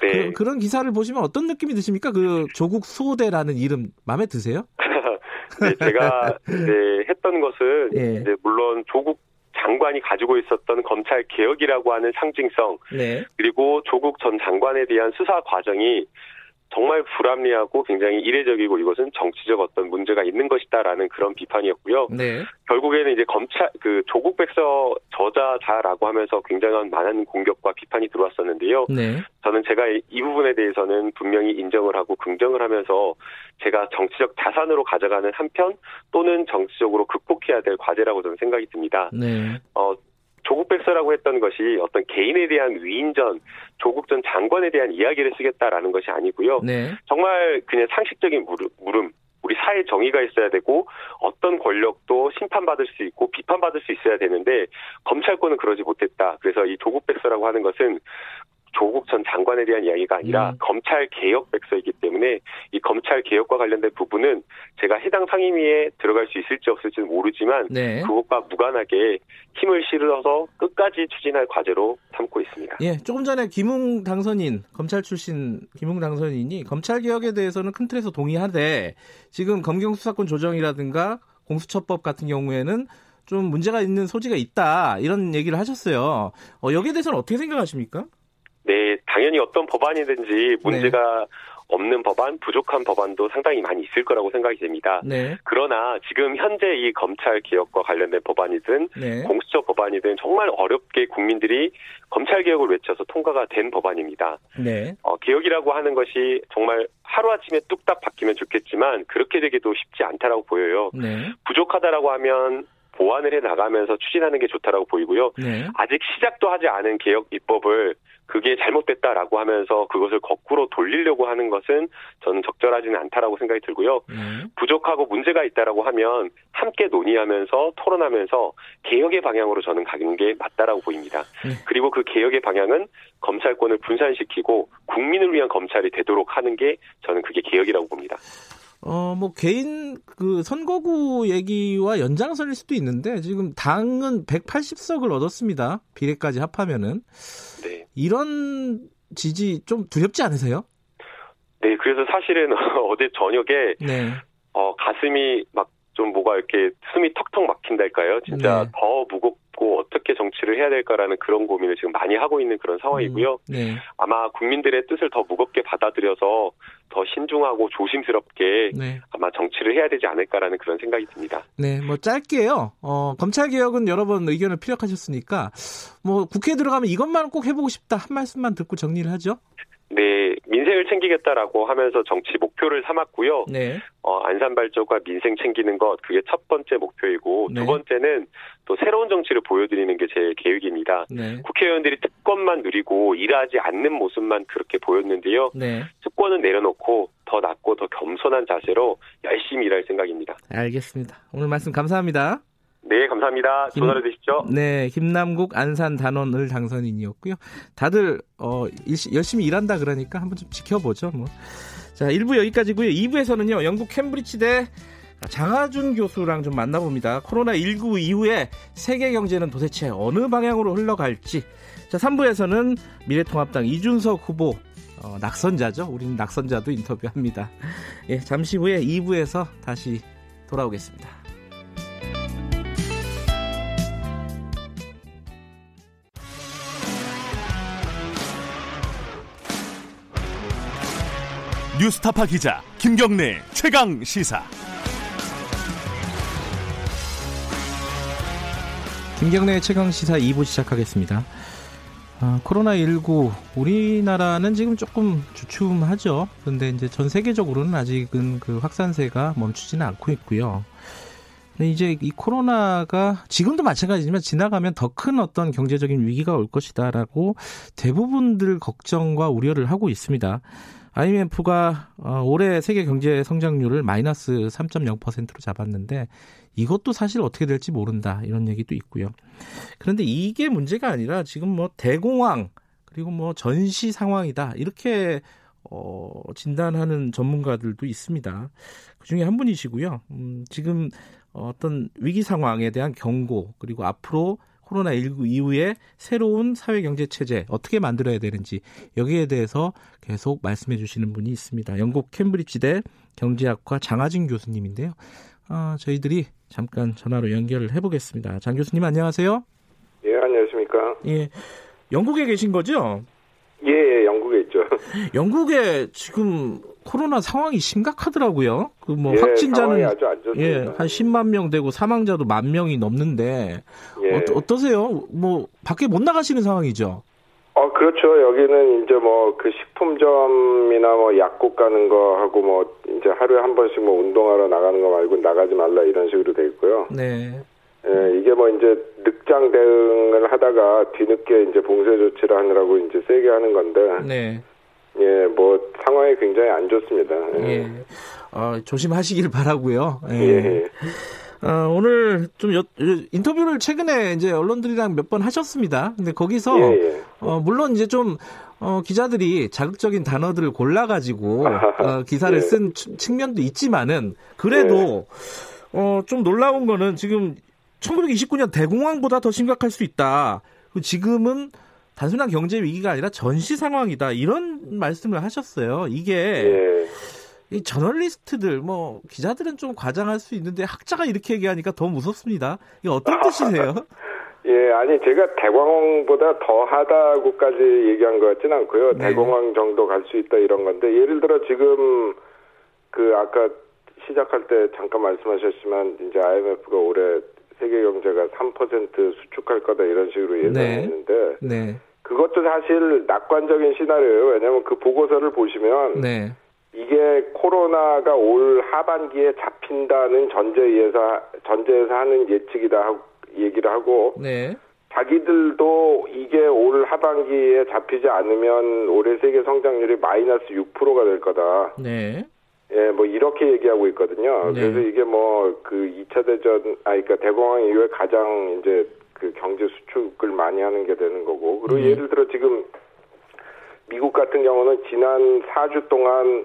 네. 그, 그런 기사를 보시면 어떤 느낌이 드십니까? 그 조국 수호대라는 이름 마음에 드세요? 네, 제가 네, 했던 것은 네. 이제 물론 조국 장관이 가지고 있었던 검찰 개혁이라고 하는 상징성 네. 그리고 조국 전 장관에 대한 수사 과정이 정말 불합리하고 굉장히 이례적이고 이것은 정치적 어떤 문제가 있는 것이다라는 그런 비판이었고요. 네. 결국에는 이제 검찰 그 조국 백서 저자다라고 하면서 굉장한 많은 공격과 비판이 들어왔었는데요. 네. 저는 제가 이 부분에 대해서는 분명히 인정을 하고 긍정을 하면서 제가 정치적 자산으로 가져가는 한편 또는 정치적으로 극복해야 될 과제라고 저는 생각이 듭니다. 네. 어, 조국 백서라고 했던 것이 어떤 개인에 대한 위인전, 조국 전 장관에 대한 이야기를 쓰겠다라는 것이 아니고요. 네. 정말 그냥 상식적인 물음, 물음, 우리 사회 정의가 있어야 되고 어떤 권력도 심판받을 수 있고 비판받을 수 있어야 되는데 검찰권은 그러지 못했다. 그래서 이 조국 백서라고 하는 것은 조국 전 장관에 대한 이야기가 아니라 음. 검찰 개혁 백서이기 때문에 이 검찰 개혁과 관련된 부분은 제가 해당 상임위에 들어갈 수 있을지 없을지는 모르지만 네. 그것과 무관하게 힘을 실어서 끝까지 추진할 과제로 삼고 있습니다. 예, 조금 전에 김웅 당선인, 검찰 출신 김웅 당선인이 검찰 개혁에 대해서는 큰 틀에서 동의하되 지금 검경 수사권 조정이라든가 공수처법 같은 경우에는 좀 문제가 있는 소지가 있다 이런 얘기를 하셨어요. 어, 여기에 대해서는 어떻게 생각하십니까? 네, 당연히 어떤 법안이든지 문제가 네. 없는 법안, 부족한 법안도 상당히 많이 있을 거라고 생각이 됩니다. 네. 그러나 지금 현재 이 검찰 개혁과 관련된 법안이든 네. 공수처 법안이든 정말 어렵게 국민들이 검찰 개혁을 외쳐서 통과가 된 법안입니다. 네. 어, 개혁이라고 하는 것이 정말 하루아침에 뚝딱 바뀌면 좋겠지만 그렇게 되기도 쉽지 않다라고 보여요. 네. 부족하다라고 하면 보완을 해나가면서 추진하는 게 좋다라고 보이고요. 네. 아직 시작도 하지 않은 개혁 입법을 그게 잘못됐다라고 하면서 그것을 거꾸로 돌리려고 하는 것은 저는 적절하지는 않다라고 생각이 들고요. 네. 부족하고 문제가 있다라고 하면 함께 논의하면서 토론하면서 개혁의 방향으로 저는 가는 게 맞다라고 보입니다. 네. 그리고 그 개혁의 방향은 검찰권을 분산시키고 국민을 위한 검찰이 되도록 하는 게 저는 그게 개혁이라고 봅니다. 어, 뭐, 개인, 그, 선거구 얘기와 연장선일 수도 있는데, 지금 당은 백팔십 석을 얻었습니다. 비례까지 합하면은. 네. 이런 지지 좀 두렵지 않으세요? 네, 그래서 사실은 어제 저녁에, 네. 어, 가슴이 막 좀 뭐가 이렇게 숨이 턱턱 막힌달까요? 진짜 네. 더 무겁고 어떻게 정치를 해야 될까라는 그런 고민을 지금 많이 하고 있는 그런 상황이고요. 음, 네. 아마 국민들의 뜻을 더 무겁게 받아들여서 더 신중하고 조심스럽게 네. 아마 정치를 해야 되지 않을까라는 그런 생각이 듭니다. 네, 뭐 짧게요. 어, 검찰개혁은 여러 번 의견을 피력하셨으니까 뭐 국회에 들어가면 이것만 꼭 해보고 싶다 한 말씀만 듣고 정리를 하죠. 네, 민생을 챙기겠다라고 하면서 정치 목표를 삼았고요. 네. 어, 안산 발전과 민생 챙기는 것 그게 첫 번째 목표이고 네. 두 번째는 또 새로운 정치를 보여드리는 게 제 계획입니다. 네. 국회의원들이 특권만 누리고 일하지 않는 모습만 그렇게 보였는데요. 네. 특권은 내려놓고 더 낮고 더 겸손한 자세로 열심히 일할 생각입니다. 알겠습니다. 오늘 말씀 감사합니다. 네, 감사합니다. 김, 전화를 드십시오. 네, 김남국 안산 단원을 당선인이었고요. 다들 어, 일시, 열심히 일한다 그러니까 한번 좀 지켜보죠. 뭐. 자, 일 부 여기까지고요. 이 부에서는요. 영국 캠브리지대 장하준 교수랑 좀 만나봅니다. 코로나십구 이후에 세계 경제는 도대체 어느 방향으로 흘러갈지. 자, 삼 부에서는 미래통합당 이준석 후보 어, 낙선자죠. 우리는 낙선자도 인터뷰합니다. 예, 잠시 후에 이 부에서 다시 돌아오겠습니다. 뉴스타파 기자 김경래 최강 시사. 김경래 최강 시사 이 부 시작하겠습니다. 아, 코로나십구 우리나라는 지금 조금 주춤하죠. 그런데 이제 전 세계적으로는 아직은 그 확산세가 멈추지는 않고 있고요. 근데 이제 이 코로나가 지금도 마찬가지지만 지나가면 더 큰 어떤 경제적인 위기가 올 것이다라고 대부분들 걱정과 우려를 하고 있습니다. 아이엠에프가 올해 세계 경제 성장률을 마이너스 삼 점 영 퍼센트로 잡았는데 이것도 사실 어떻게 될지 모른다 이런 얘기도 있고요. 그런데 이게 문제가 아니라 지금 뭐 대공황 그리고 뭐 전시 상황이다 이렇게 어, 진단하는 전문가들도 있습니다. 그중에 한 분이시고요. 음, 지금 어떤 위기 상황에 대한 경고 그리고 앞으로 코로나십구 이후에 새로운 사회경제체제 어떻게 만들어야 되는지 여기에 대해서 계속 말씀해 주시는 분이 있습니다. 영국 캠브리지대 경제학과 장하준 교수님인데요. 아, 저희들이 잠깐 전화로 연결을 해보겠습니다. 장 교수님 안녕하세요. 예, 안녕하십니까. 예, 영국에 계신 거죠? 예, 영국에 있죠. 영국에 지금 코로나 상황이 심각하더라고요. 그 뭐 예, 확진자는 아주 안 좋습니다. 예, 한 십만 명 되고 사망자도 만 명이 넘는데 예. 어, 어떠세요? 뭐 밖에 못 나가시는 상황이죠. 어, 그렇죠. 여기는 이제 뭐 그 식품점이나 뭐 약국 가는 거 하고 뭐 이제 하루에 한 번씩 뭐 운동하러 나가는 거 말고 나가지 말라 이런 식으로 돼 있고요. 네. 예, 이게 뭐 이제 늑장 대응을 하다가 뒤늦게 이제 봉쇄 조치를 하느라고 이제 세게 하는 건데. 네. 예, 뭐 상황이 굉장히 안 좋습니다. 예. 예. 어, 조심하시길 바라고요. 예. 예. 어, 오늘 좀 여, 인터뷰를 최근에 이제 언론들이랑 몇 번 하셨습니다. 근데 거기서 예, 예. 어, 물론 이제 좀 어, 기자들이 자극적인 단어들을 골라가지고 어, 기사를 네. 쓴 측면도 있지만은 그래도 네. 어, 좀 놀라운 거는 지금 천구백이십구 년 대공황보다 더 심각할 수 있다. 지금은 단순한 경제 위기가 아니라 전시 상황이다. 이런 말씀을 하셨어요. 이게 네. 이 저널리스트들, 뭐 기자들은 좀 과장할 수 있는데 학자가 이렇게 얘기하니까 더 무섭습니다. 이게 어떤 뜻이세요? 예, 아니 제가 대공황보다 더하다고까지 얘기한 것 같진 않고요. 네. 대공황 정도 갈 수 있다 이런 건데 예를 들어 지금 그 아까 시작할 때 잠깐 말씀하셨지만 이제 아이엠에프가 올해 세계 경제가 삼 퍼센트 수축할 거다 이런 식으로 예상했는데 네. 네. 그것도 사실 낙관적인 시나리오예요. 왜냐하면 그 보고서를 보시면 네. 이게 코로나가 올 하반기에 잡힌다는 전제에서 전제에서 하는 예측이다 하고. 얘기를 하고 네. 자기들도 이게 올 하반기에 잡히지 않으면 올해 세계 성장률이 마이너스 육 퍼센트가 될 거다. 네. 예, 뭐 이렇게 얘기하고 있거든요. 네. 그래서 이게 뭐 그 이 차 대전, 아, 그러니까 대공황 이후에 가장 이제 그 경제 수축을 많이 하는 게 되는 거고. 그리고 네. 예를 들어 지금 미국 같은 경우는 지난 사 주 동안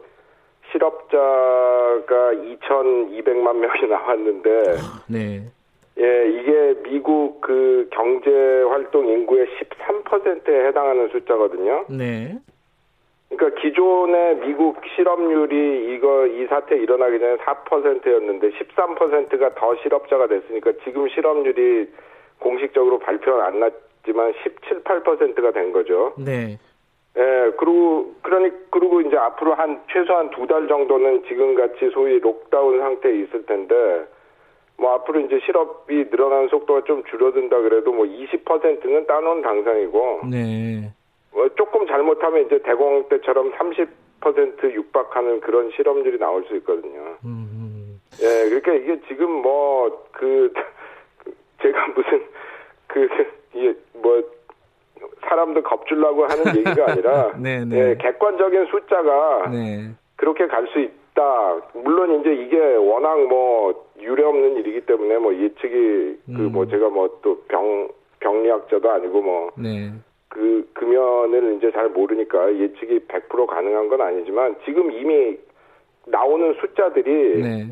실업자가 이천이백만 명이 나왔는데. 네. 예, 이게 미국 그 경제 활동 인구의 십삼 퍼센트에 해당하는 숫자거든요. 네. 그러니까 기존의 미국 실업률이 이거 이 사태 일어나기 전에 사 퍼센트였는데 십삼 퍼센트가 더 실업자가 됐으니까 지금 실업률이 공식적으로 발표는 안 났지만 십칠, 팔 퍼센트가 된 거죠. 네. 예, 그리고, 그러니, 그리고 이제 앞으로 한 최소한 두 달 정도는 지금 같이 소위 록다운 상태에 있을 텐데 뭐 앞으로 이제 실업이 늘어나는 속도가 좀 줄어든다 그래도 뭐 이십 퍼센트는 따놓은 당상이고 네. 뭐 조금 잘못하면 이제 대공황 때처럼 삼십 퍼센트 육박하는 그런 실업률이 나올 수 있거든요. 음. 예, 그러니까 이게 지금 뭐 그 제가 무슨 그 예 뭐 사람도 겁주려고 하는 얘기가 아니라 네, 네. 예, 객관적인 숫자가 네. 그렇게 갈 수 있. 물론 이제 이게 워낙 뭐 유례없는 일이기 때문에 뭐 예측이 그 뭐 제가 뭐 또 병 병리학자도 아니고 뭐 그 금연을 이제 잘 모르니까 예측이 백 퍼센트 가능한 건 아니지만 지금 이미 나오는 숫자들이 네.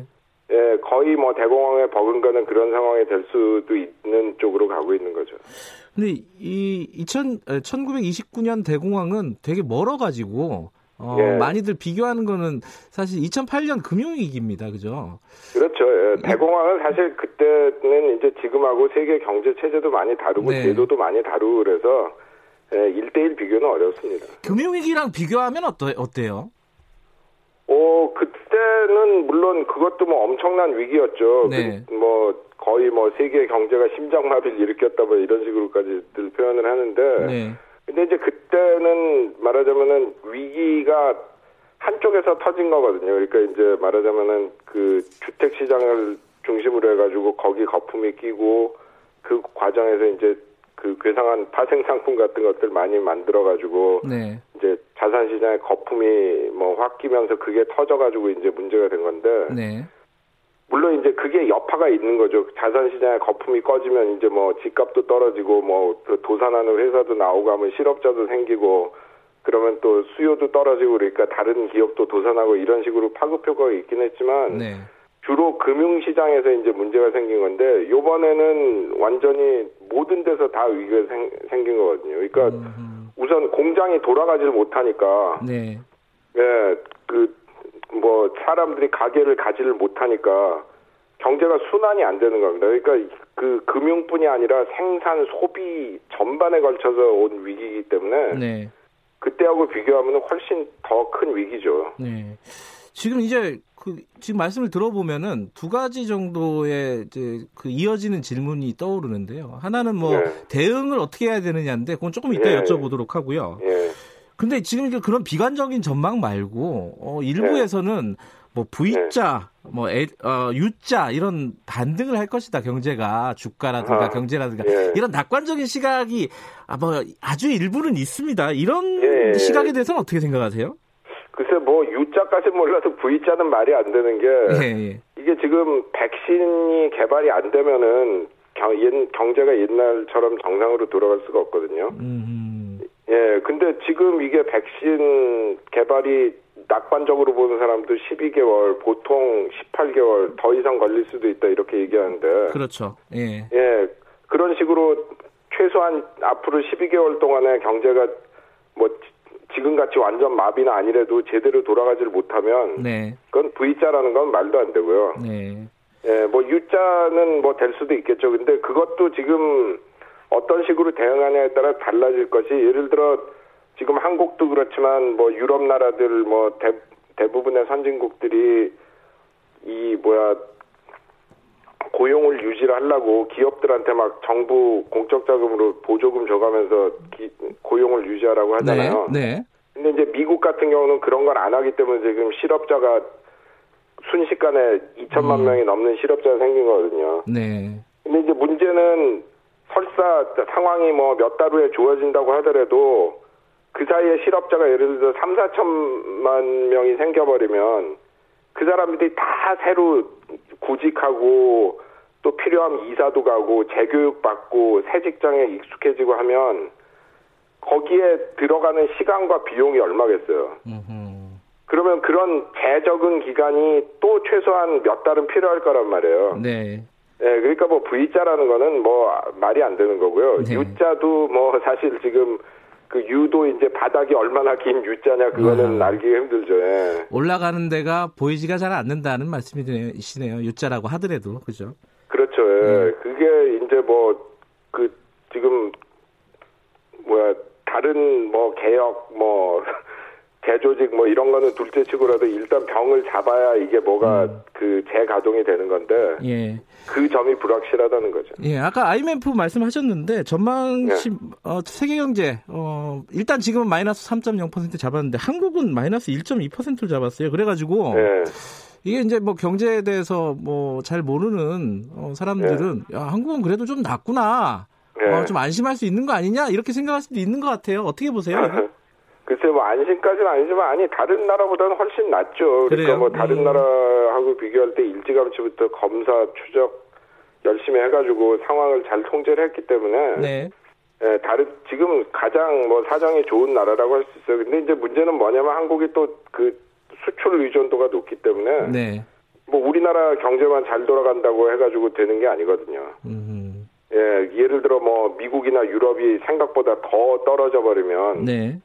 예, 거의 뭐 대공황에 버금가는 그런 상황이 될 수도 있는 쪽으로 가고 있는 거죠. 근데 이 이천 천구백이십구 년 대공황은 되게 멀어 가지고 어, 예. 많이들 비교하는 거는 사실 이천팔 년 금융위기입니다. 그죠? 그렇죠. 예. 대공황은 사실 그때는 이제 지금하고 세계 경제 체제도 많이 다르고 네. 제도도 많이 다루고 그래서 예, 일 대일 비교는 어렵습니다. 금융위기랑 비교하면 어떠, 어때요? 어, 그때는 물론 그것도 뭐 엄청난 위기였죠. 네. 그, 뭐 거의 뭐 세계 경제가 심장마비를 일으켰다 뭐 이런 식으로까지들 표현을 하는데 네. 근데 이제 그때는 말하자면은 위기가 한쪽에서 터진 거거든요. 그러니까 이제 말하자면은 그 주택 시장을 중심으로 해가지고 거기 거품이 끼고 그 과정에서 이제 그 괴상한 파생 상품 같은 것들 많이 만들어가지고 네. 이제 자산 시장에 거품이 뭐 확 끼면서 그게 터져가지고 이제 문제가 된 건데. 네. 물론 이제 그게 여파가 있는 거죠. 자산 시장에 거품이 꺼지면 이제 뭐 집값도 떨어지고 뭐 도산하는 회사도 나오고 하면 실업자도 생기고 그러면 또 수요도 떨어지고 그러니까 다른 기업도 도산하고 이런 식으로 파급 효과가 있긴 했지만 네. 주로 금융 시장에서 이제 문제가 생긴 건데 요번에는 완전히 모든 데서 다 위기가 생, 생긴 거거든요. 그러니까 음. 우선 공장이 돌아가질 못하니까 네. 예, 그 뭐 사람들이 가게를 가지를 못하니까 경제가 순환이 안 되는 겁니다. 그러니까 그 금융뿐이 아니라 생산, 소비 전반에 걸쳐서 온 위기이기 때문에 네. 그때하고 비교하면 훨씬 더 큰 위기죠. 네. 지금 이제 그 지금 말씀을 들어보면은 두 가지 정도의 이제 그 이어지는 질문이 떠오르는데요. 하나는 뭐 네. 대응을 어떻게 해야 되느냐인데 그건 조금 이따 네. 여쭤보도록 하고요. 네. 근데 지금 그런 비관적인 전망 말고 어, 일부에서는 네. 뭐 V자, 네. 뭐 L, 어, U자 이런 반등을 할 것이다 경제가 주가라든가 아, 경제라든가 네. 이런 낙관적인 시각이 아, 뭐 아주 일부는 있습니다. 이런 네. 시각에 대해서는 어떻게 생각하세요? 글쎄 뭐 U자까지는 몰라도 V자는 말이 안 되는 게 네. 이게 지금 백신이 개발이 안 되면은 경제가 옛날처럼 정상으로 돌아갈 수가 없거든요. 음. 예, 근데 지금 이게 백신 개발이 낙관적으로 보는 사람도 십이 개월, 보통 십팔 개월 더 이상 걸릴 수도 있다 이렇게 얘기하는데. 그렇죠. 예. 예, 그런 식으로 최소한 앞으로 십이 개월 동안에 경제가 뭐 지금같이 완전 마비나 아니래도 제대로 돌아가지를 못하면, 네, 그건 V자라는 건 말도 안 되고요. 네. 예, 뭐 U자는 뭐 될 수도 있겠죠. 근데 그것도 지금 어떤 식으로 대응하냐에 따라 달라질 것이, 예를 들어 지금 한국도 그렇지만 뭐 유럽 나라들 뭐 대, 대부분의 선진국들이 이 뭐야 고용을 유지를 하려고 기업들한테 막 정부 공적 자금으로 보조금 줘가면서 기, 고용을 유지하라고 하잖아요. 네, 네. 근데 이제 미국 같은 경우는 그런 걸 안 하기 때문에 지금 실업자가 순식간에 이천만 음. 명이 넘는 실업자가 생긴 거거든요. 네. 근데 이제 문제는 설사 상황이 뭐 몇 달 후에 좋아진다고 하더라도 그 사이에 실업자가 예를 들어 삼사천만 명이 생겨버리면 그 사람들이 다 새로 구직하고 또 필요하면 이사도 가고 재교육 받고 새 직장에 익숙해지고 하면 거기에 들어가는 시간과 비용이 얼마겠어요. 음흠. 그러면 그런 재적응 기간이 또 최소한 몇 달은 필요할 거란 말이에요. 네. 네, 그러니까 뭐 V자라는 거는 뭐 말이 안 되는 거고요. 네. U자도 뭐 사실 지금 그 U도 이제 바닥이 얼마나 긴 U자냐 그거는 아, 알기 힘들죠. 예. 올라가는 데가 보이지가 잘 않는다는 말씀이시네요. U자라고 하더라도. 그죠? 그렇죠. 예. 네. 그게 이제 뭐 그 지금 뭐야 다른 뭐 개혁 뭐 재조직 뭐 이런 거는 둘째치고라도 일단 병을 잡아야 이게 뭐가 음. 그 재가동이 되는 건데, 예, 그 점이 불확실하다는 거죠. 예, 아까 아이엠에프 말씀하셨는데 전망치, 예, 어, 세계 경제 어, 일단 지금은 마이너스 삼 점 영 퍼센트 잡았는데 한국은 마이너스 일 점 이 퍼센트를 잡았어요. 그래가지고, 예, 이게 이제 뭐 경제에 대해서 뭐 잘 모르는 어, 사람들은, 예, 야, 한국은 그래도 좀 낫구나, 예, 어, 좀 안심할 수 있는 거 아니냐 이렇게 생각할 수도 있는 것 같아요. 어떻게 보세요? 글쎄, 뭐, 안심까지는 아니지만, 아니, 다른 나라보다는 훨씬 낫죠. 그러니까 그래요? 뭐, 다른 음. 나라하고 비교할 때 일찌감치부터 검사, 추적 열심히 해가지고 상황을 잘 통제를 했기 때문에, 네, 예, 다른, 지금 가장 뭐, 사정이 좋은 나라라고 할 수 있어요. 근데 이제 문제는 뭐냐면 한국이 또 그 수출 의존도가 높기 때문에, 네, 뭐, 우리나라 경제만 잘 돌아간다고 해가지고 되는 게 아니거든요. 음. 예, 예를 들어 뭐, 미국이나 유럽이 생각보다 더 떨어져 버리면, 네,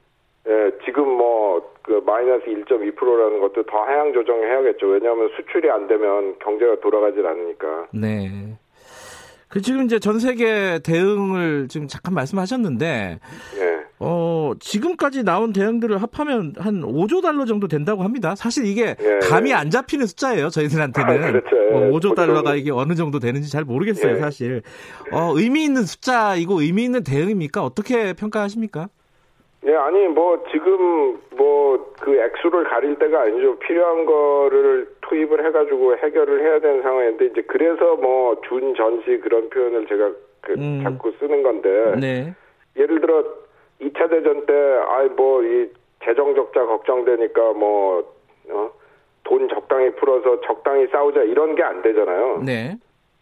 예, 지금 뭐, 그, 마이너스 일 점 이 퍼센트라는 것도 더 하향 조정해야겠죠. 왜냐하면 수출이 안 되면 경제가 돌아가질 않으니까. 네. 그, 지금 이제 전 세계 대응을 지금 잠깐 말씀하셨는데, 예, 어, 지금까지 나온 대응들을 합하면 한 오조 달러 정도 된다고 합니다. 사실 이게, 예, 감이 안 잡히는 숫자예요, 저희들한테는. 아, 그렇죠. 예. 뭐 오조 달러가 이게 어느 정도 되는지 잘 모르겠어요, 예, 사실. 어, 의미 있는 숫자이고 의미 있는 대응입니까? 어떻게 평가하십니까? 예, 아니, 뭐, 지금, 뭐, 그 액수를 가릴 때가 아니죠. 필요한 거를 투입을 해가지고 해결을 해야 되는 상황인데, 이제 그래서 뭐, 준전시 그런 표현을 제가 그, 음. 자꾸 쓰는 건데, 네, 예를 들어, 이 차 대전 때, 아이, 뭐, 이 재정적자 걱정되니까 뭐, 어, 돈 적당히 풀어서 적당히 싸우자, 이런 게 안 되잖아요. 네.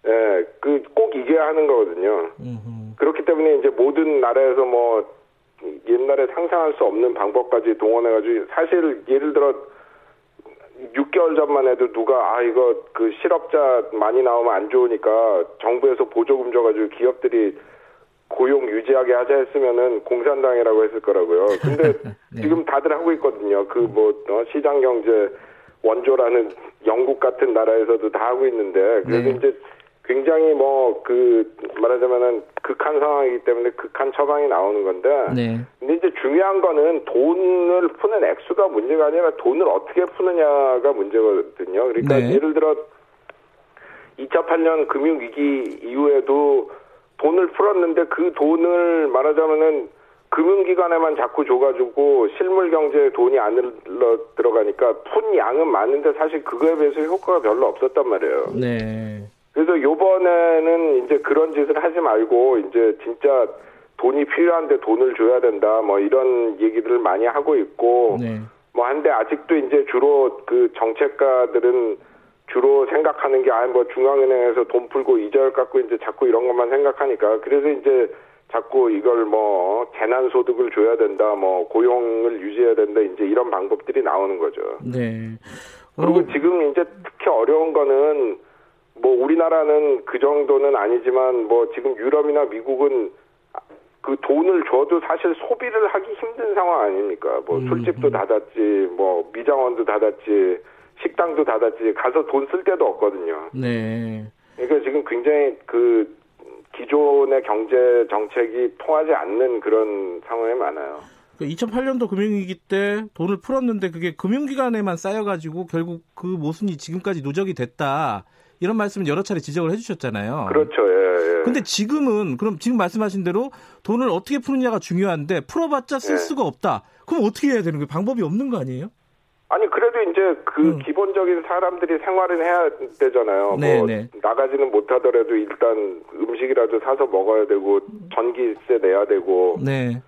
예, 그, 꼭 이겨야 하는 거거든요. 음흠. 그렇기 때문에 이제 모든 나라에서 뭐, 옛날에 상상할 수 없는 방법까지 동원해가지고, 사실 예를 들어 육 개월 전만 해도 누가 아 이거 그 실업자 많이 나오면 안 좋으니까 정부에서 보조금 줘가지고 기업들이 고용 유지하게 하자 했으면은 공산당이라고 했을 거라고요. 근데 네, 지금 다들 하고 있거든요. 그 뭐 어, 시장 경제 원조라는 영국 같은 나라에서도 다 하고 있는데, 그래서 네, 이제 굉장히 뭐, 그, 말하자면은 극한 상황이기 때문에 극한 처방이 나오는 건데, 네, 근데 이제 중요한 거는 돈을 푸는 액수가 문제가 아니라 돈을 어떻게 푸느냐가 문제거든요. 그러니까, 네, 예를 들어 이천팔년 금융위기 이후에도 돈을 풀었는데 그 돈을 말하자면은 금융기관에만 자꾸 줘가지고 실물 경제에 돈이 안 흘러 들어가니까 푼 양은 많은데 사실 그거에 비해서 효과가 별로 없었단 말이에요. 네. 그래서 요번에는 이제 그런 짓을 하지 말고 이제 진짜 돈이 필요한데 돈을 줘야 된다 뭐 이런 얘기들을 많이 하고 있고, 네, 뭐 한데 아직도 이제 주로 그 정책가들은 주로 생각하는 게 아 뭐 중앙은행에서 돈 풀고 이자율 깎고 이제 자꾸 이런 것만 생각하니까, 그래서 이제 자꾸 이걸 뭐 재난소득을 줘야 된다, 뭐 고용을 유지해야 된다, 이제 이런 방법들이 나오는 거죠. 네. 그리고 음. 지금 이제 특히 어려운 거는 뭐 우리나라는 그 정도는 아니지만 뭐 지금 유럽이나 미국은 그 돈을 줘도 사실 소비를 하기 힘든 상황 아닙니까? 뭐 음. 술집도 닫았지, 뭐 미장원도 닫았지, 식당도 닫았지, 가서 돈 쓸 데도 없거든요. 네. 그러니까 지금 굉장히 그 기존의 경제 정책이 통하지 않는 그런 상황이 많아요. 이천팔 년도 금융위기 때 돈을 풀었는데 그게 금융기관에만 쌓여가지고 결국 그 모순이 지금까지 누적이 됐다. 이런 말씀을 여러 차례 지적을 해주셨잖아요. 그렇죠. 예, 예. 근데 지금은 그럼 지금 말씀하신 대로 돈을 어떻게 푸느냐가 중요한데 풀어봤자 쓸 예. 수가 없다. 그럼 어떻게 해야 되는 거예요? 방법이 없는 거 아니에요? 아니 그래도 이제 그 음. 기본적인 사람들이 생활은 해야 되잖아요. 네, 뭐 네. 나가지는 못하더라도 일단 음식이라도 사서 먹어야 되고 전기세 내야 되고, 네,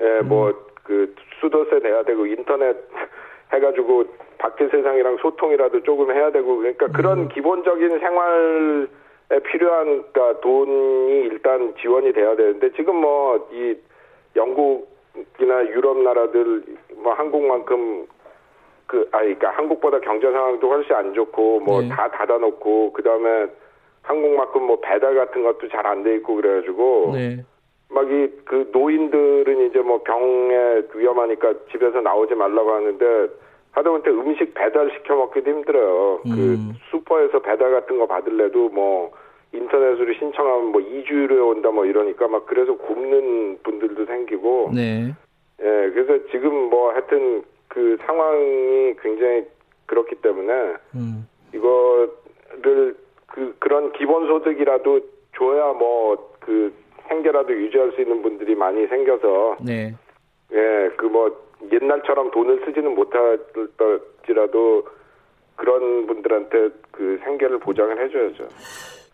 예, 뭐 그 수도세 내야 되고 인터넷 해가지고 밖의 세상이랑 소통이라도 조금 해야 되고 그러니까 그런 음. 기본적인 생활에 필요한 그러니까 돈이 일단 지원이 돼야 되는데 지금 뭐 이 영국이나 유럽 나라들 뭐 한국만큼 그, 아, 그러니까 한국보다 경제 상황도 훨씬 안 좋고, 뭐, 네. 다 닫아놓고, 그 다음에 한국만큼 뭐 배달 같은 것도 잘 안 돼 있고 그래가지고, 네. 막 이, 그 노인들은 이제 뭐 병에 위험하니까 집에서 나오지 말라고 하는데, 하다못해 음식 배달 시켜 먹기도 힘들어요. 음. 그 슈퍼에서 배달 같은 거 받을래도 뭐 인터넷으로 신청하면 뭐 이 주일에 온다 뭐 이러니까 막 그래서 굶는 분들도 생기고, 네. 예, 그래서 지금 뭐 하여튼, 그 상황이 굉장히 그렇기 때문에 음. 이거를 그 그런 기본 소득이라도 줘야 뭐 그 생계라도 유지할 수 있는 분들이 많이 생겨서 네. 예, 그 뭐 옛날처럼 돈을 쓰지는 못할지라도 그런 분들한테 그 생계를 보장을 해줘야죠.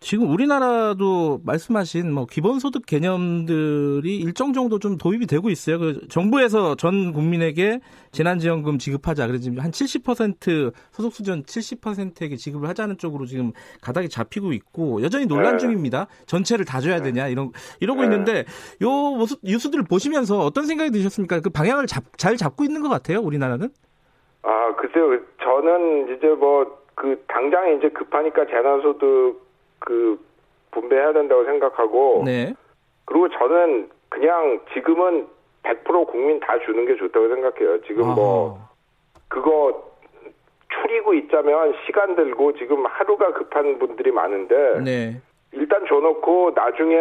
지금 우리나라도 말씀하신 뭐 기본소득 개념들이 일정 정도 좀 도입이 되고 있어요. 그 정부에서 전 국민에게 재난지원금 지급하자. 그래서 지금 한 칠십 퍼센트 소득 수준 칠십 퍼센트에게 지급을 하자는 쪽으로 지금 가닥이 잡히고 있고 여전히 논란 네. 중입니다. 전체를 다 줘야 되냐 이런 이러고 네. 있는데 요 모습 뉴스들을 보시면서 어떤 생각이 드셨습니까? 그 방향을 잡, 잘 잡고 있는 것 같아요. 우리나라는? 아 글쎄요. 저는 이제 뭐 그 당장에 이제 급하니까 재난소득 그 분배해야 된다고 생각하고 네. 그리고 저는 그냥 지금은 백 퍼센트 국민 다 주는 게 좋다고 생각해요. 지금 아. 뭐 그거 추리고 있자면 시간 들고 지금 하루가 급한 분들이 많은데 네. 일단 줘놓고 나중에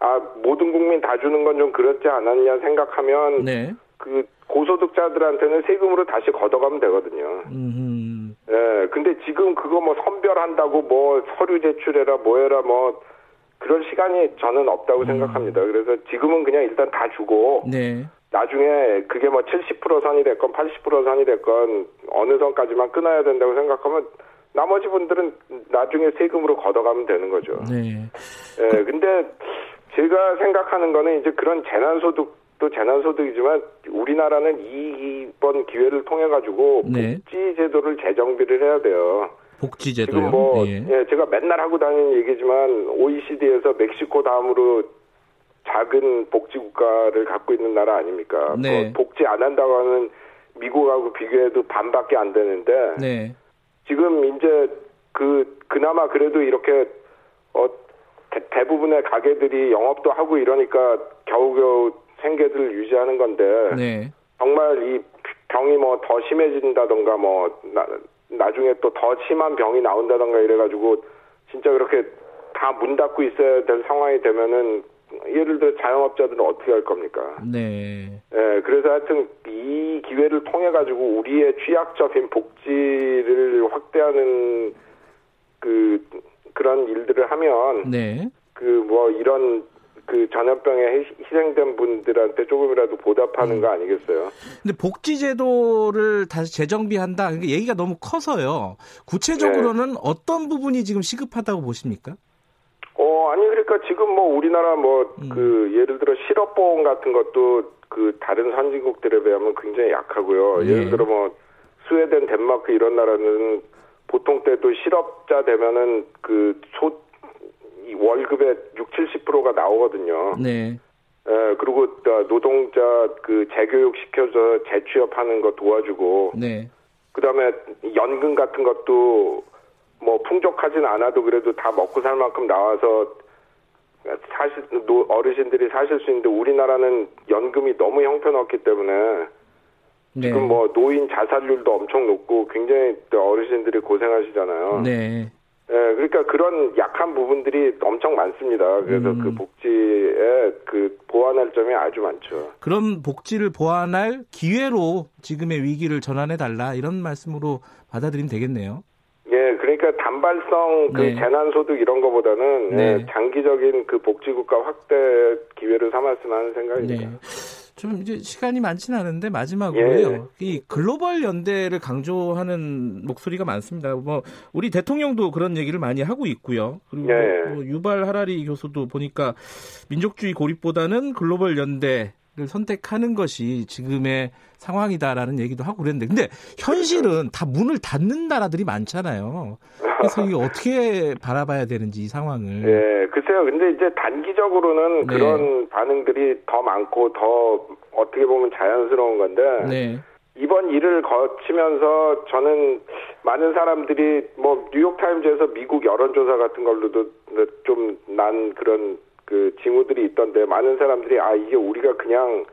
아 모든 국민 다 주는 건 좀 그렇지 않았냐 생각하면 네. 그 고소득자들한테는 세금으로 다시 걷어가면 되거든요. 음. 예, 근데 지금 그거 뭐 선별한다고 뭐 서류 제출해라 뭐해라 뭐 그런 시간이 저는 없다고 음. 생각합니다. 그래서 지금은 그냥 일단 다 주고 네. 나중에 그게 뭐 칠십 퍼센트 선이 됐건 팔십 퍼센트 선이 됐건 어느 선까지만 끊어야 된다고 생각하면 나머지 분들은 나중에 세금으로 걷어가면 되는 거죠. 네. 예, 근데 제가 생각하는 거는 이제 그런 재난소득 또 재난소득이지만 우리나라는 이번 기회를 통해가지고 네. 복지제도를 재정비를 해야 돼요. 복지제도요? 지금 뭐 네. 예, 제가 맨날 하고 다니는 얘기지만 오이시디에서 멕시코 다음으로 작은 복지국가를 갖고 있는 나라 아닙니까? 네. 뭐 복지 안 한다고 하는 미국하고 비교해도 반밖에 안 되는데 네. 지금 이제 그, 그나마 그래도 이렇게 어, 대, 대부분의 가게들이 영업도 하고 이러니까 겨우겨우 생계들을 유지하는 건데 네. 정말 이 병이 뭐 더 심해진다던가 뭐 나, 나중에 또 더 심한 병이 나온다던가 이래가지고 진짜 그렇게 다 문 닫고 있어야 될 상황이 되면은 예를 들어 자영업자들은 어떻게 할 겁니까? 네. 예, 그래서 하여튼 이 기회를 통해가지고 우리의 취약적인 복지를 확대하는 그 그런 일들을 하면 네. 그 뭐 이런 그 전염병에 희생된 분들한테 조금이라도 보답하는 거 아니겠어요? 근데 복지제도를 다시 재정비한다. 그러니까 얘기가 너무 커서요. 구체적으로는 네. 어떤 부분이 지금 시급하다고 보십니까? 어, 아니 그러니까 지금 뭐 우리나라 뭐 그 음. 예를 들어 실업보험 같은 것도 그 다른 선진국들에 비하면 굉장히 약하고요. 네. 예를 들어 뭐 스웨덴, 덴마크 이런 나라는 보통 때도 실업자 되면은 그 소 월급의 육, 칠십 퍼센트가 나오거든요. 네. 어, 그리고 노동자 그 재교육 시켜서 재취업하는 거 도와주고, 네. 그다음에 연금 같은 것도 뭐 풍족하진 않아도 그래도 다 먹고 살 만큼 나와서 사실 어르신들이 사실 수 있는데 우리나라는 연금이 너무 형편없기 때문에 네. 지금 뭐 노인 자살률도 엄청 높고 굉장히 어르신들이 고생하시잖아요. 네. 예, 그러니까 그런 약한 부분들이 엄청 많습니다. 그래서 음. 그 복지에 그 보완할 점이 아주 많죠. 그럼 복지를 보완할 기회로 지금의 위기를 전환해달라 이런 말씀으로 받아들이면 되겠네요. 예, 그러니까 단발성 그 네. 재난소득 이런 거보다는 네. 예, 장기적인 그 복지국가 확대 기회를 삼았으면 하는 생각입니다. 네. 좀 이제 시간이 많지는 않은데 마지막으로요. 예. 이 글로벌 연대를 강조하는 목소리가 많습니다. 뭐 우리 대통령도 그런 얘기를 많이 하고 있고요. 그리고 예. 뭐 유발 하라리 교수도 보니까 민족주의 고립보다는 글로벌 연대를 선택하는 것이 지금의 상황이다라는 얘기도 하고 그랬는데, 근데 현실은 다 문을 닫는 나라들이 많잖아요. 그래서 이게 어떻게 바라봐야 되는지 이 상황을. 예, 글쎄요. 근데 이제 단기적으로는 네. 그런 반응들이 더 많고 더 어떻게 보면 자연스러운 건데 네. 이번 일을 거치면서 저는 많은 사람들이 뭐 뉴욕타임즈에서 미국 여론조사 같은 걸로도 좀 난 그런 그 징후들이 있던데 많은 사람들이 아 이게 우리가 그냥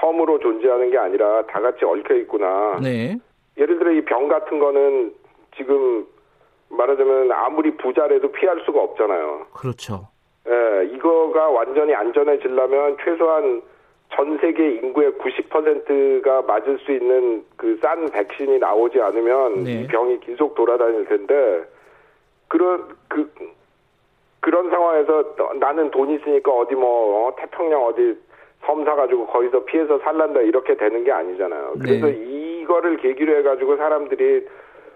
섬으로 존재하는 게 아니라 다 같이 얽혀 있구나. 네. 예를 들어 이 병 같은 거는 지금 말하자면 아무리 부자라도 피할 수가 없잖아요. 그렇죠. 예, 이거가 완전히 안전해지려면 최소한 전 세계 인구의 구십 퍼센트가 맞을 수 있는 그 싼 백신이 나오지 않으면 네. 이 병이 계속 돌아다닐 텐데 그런 그 그런 상황에서 나는 돈 있으니까 어디 뭐 태평양 어디 섬 사가지고 거기서 피해서 살란다 이렇게 되는 게 아니잖아요. 그래서 네. 이거를 계기로 해가지고 사람들이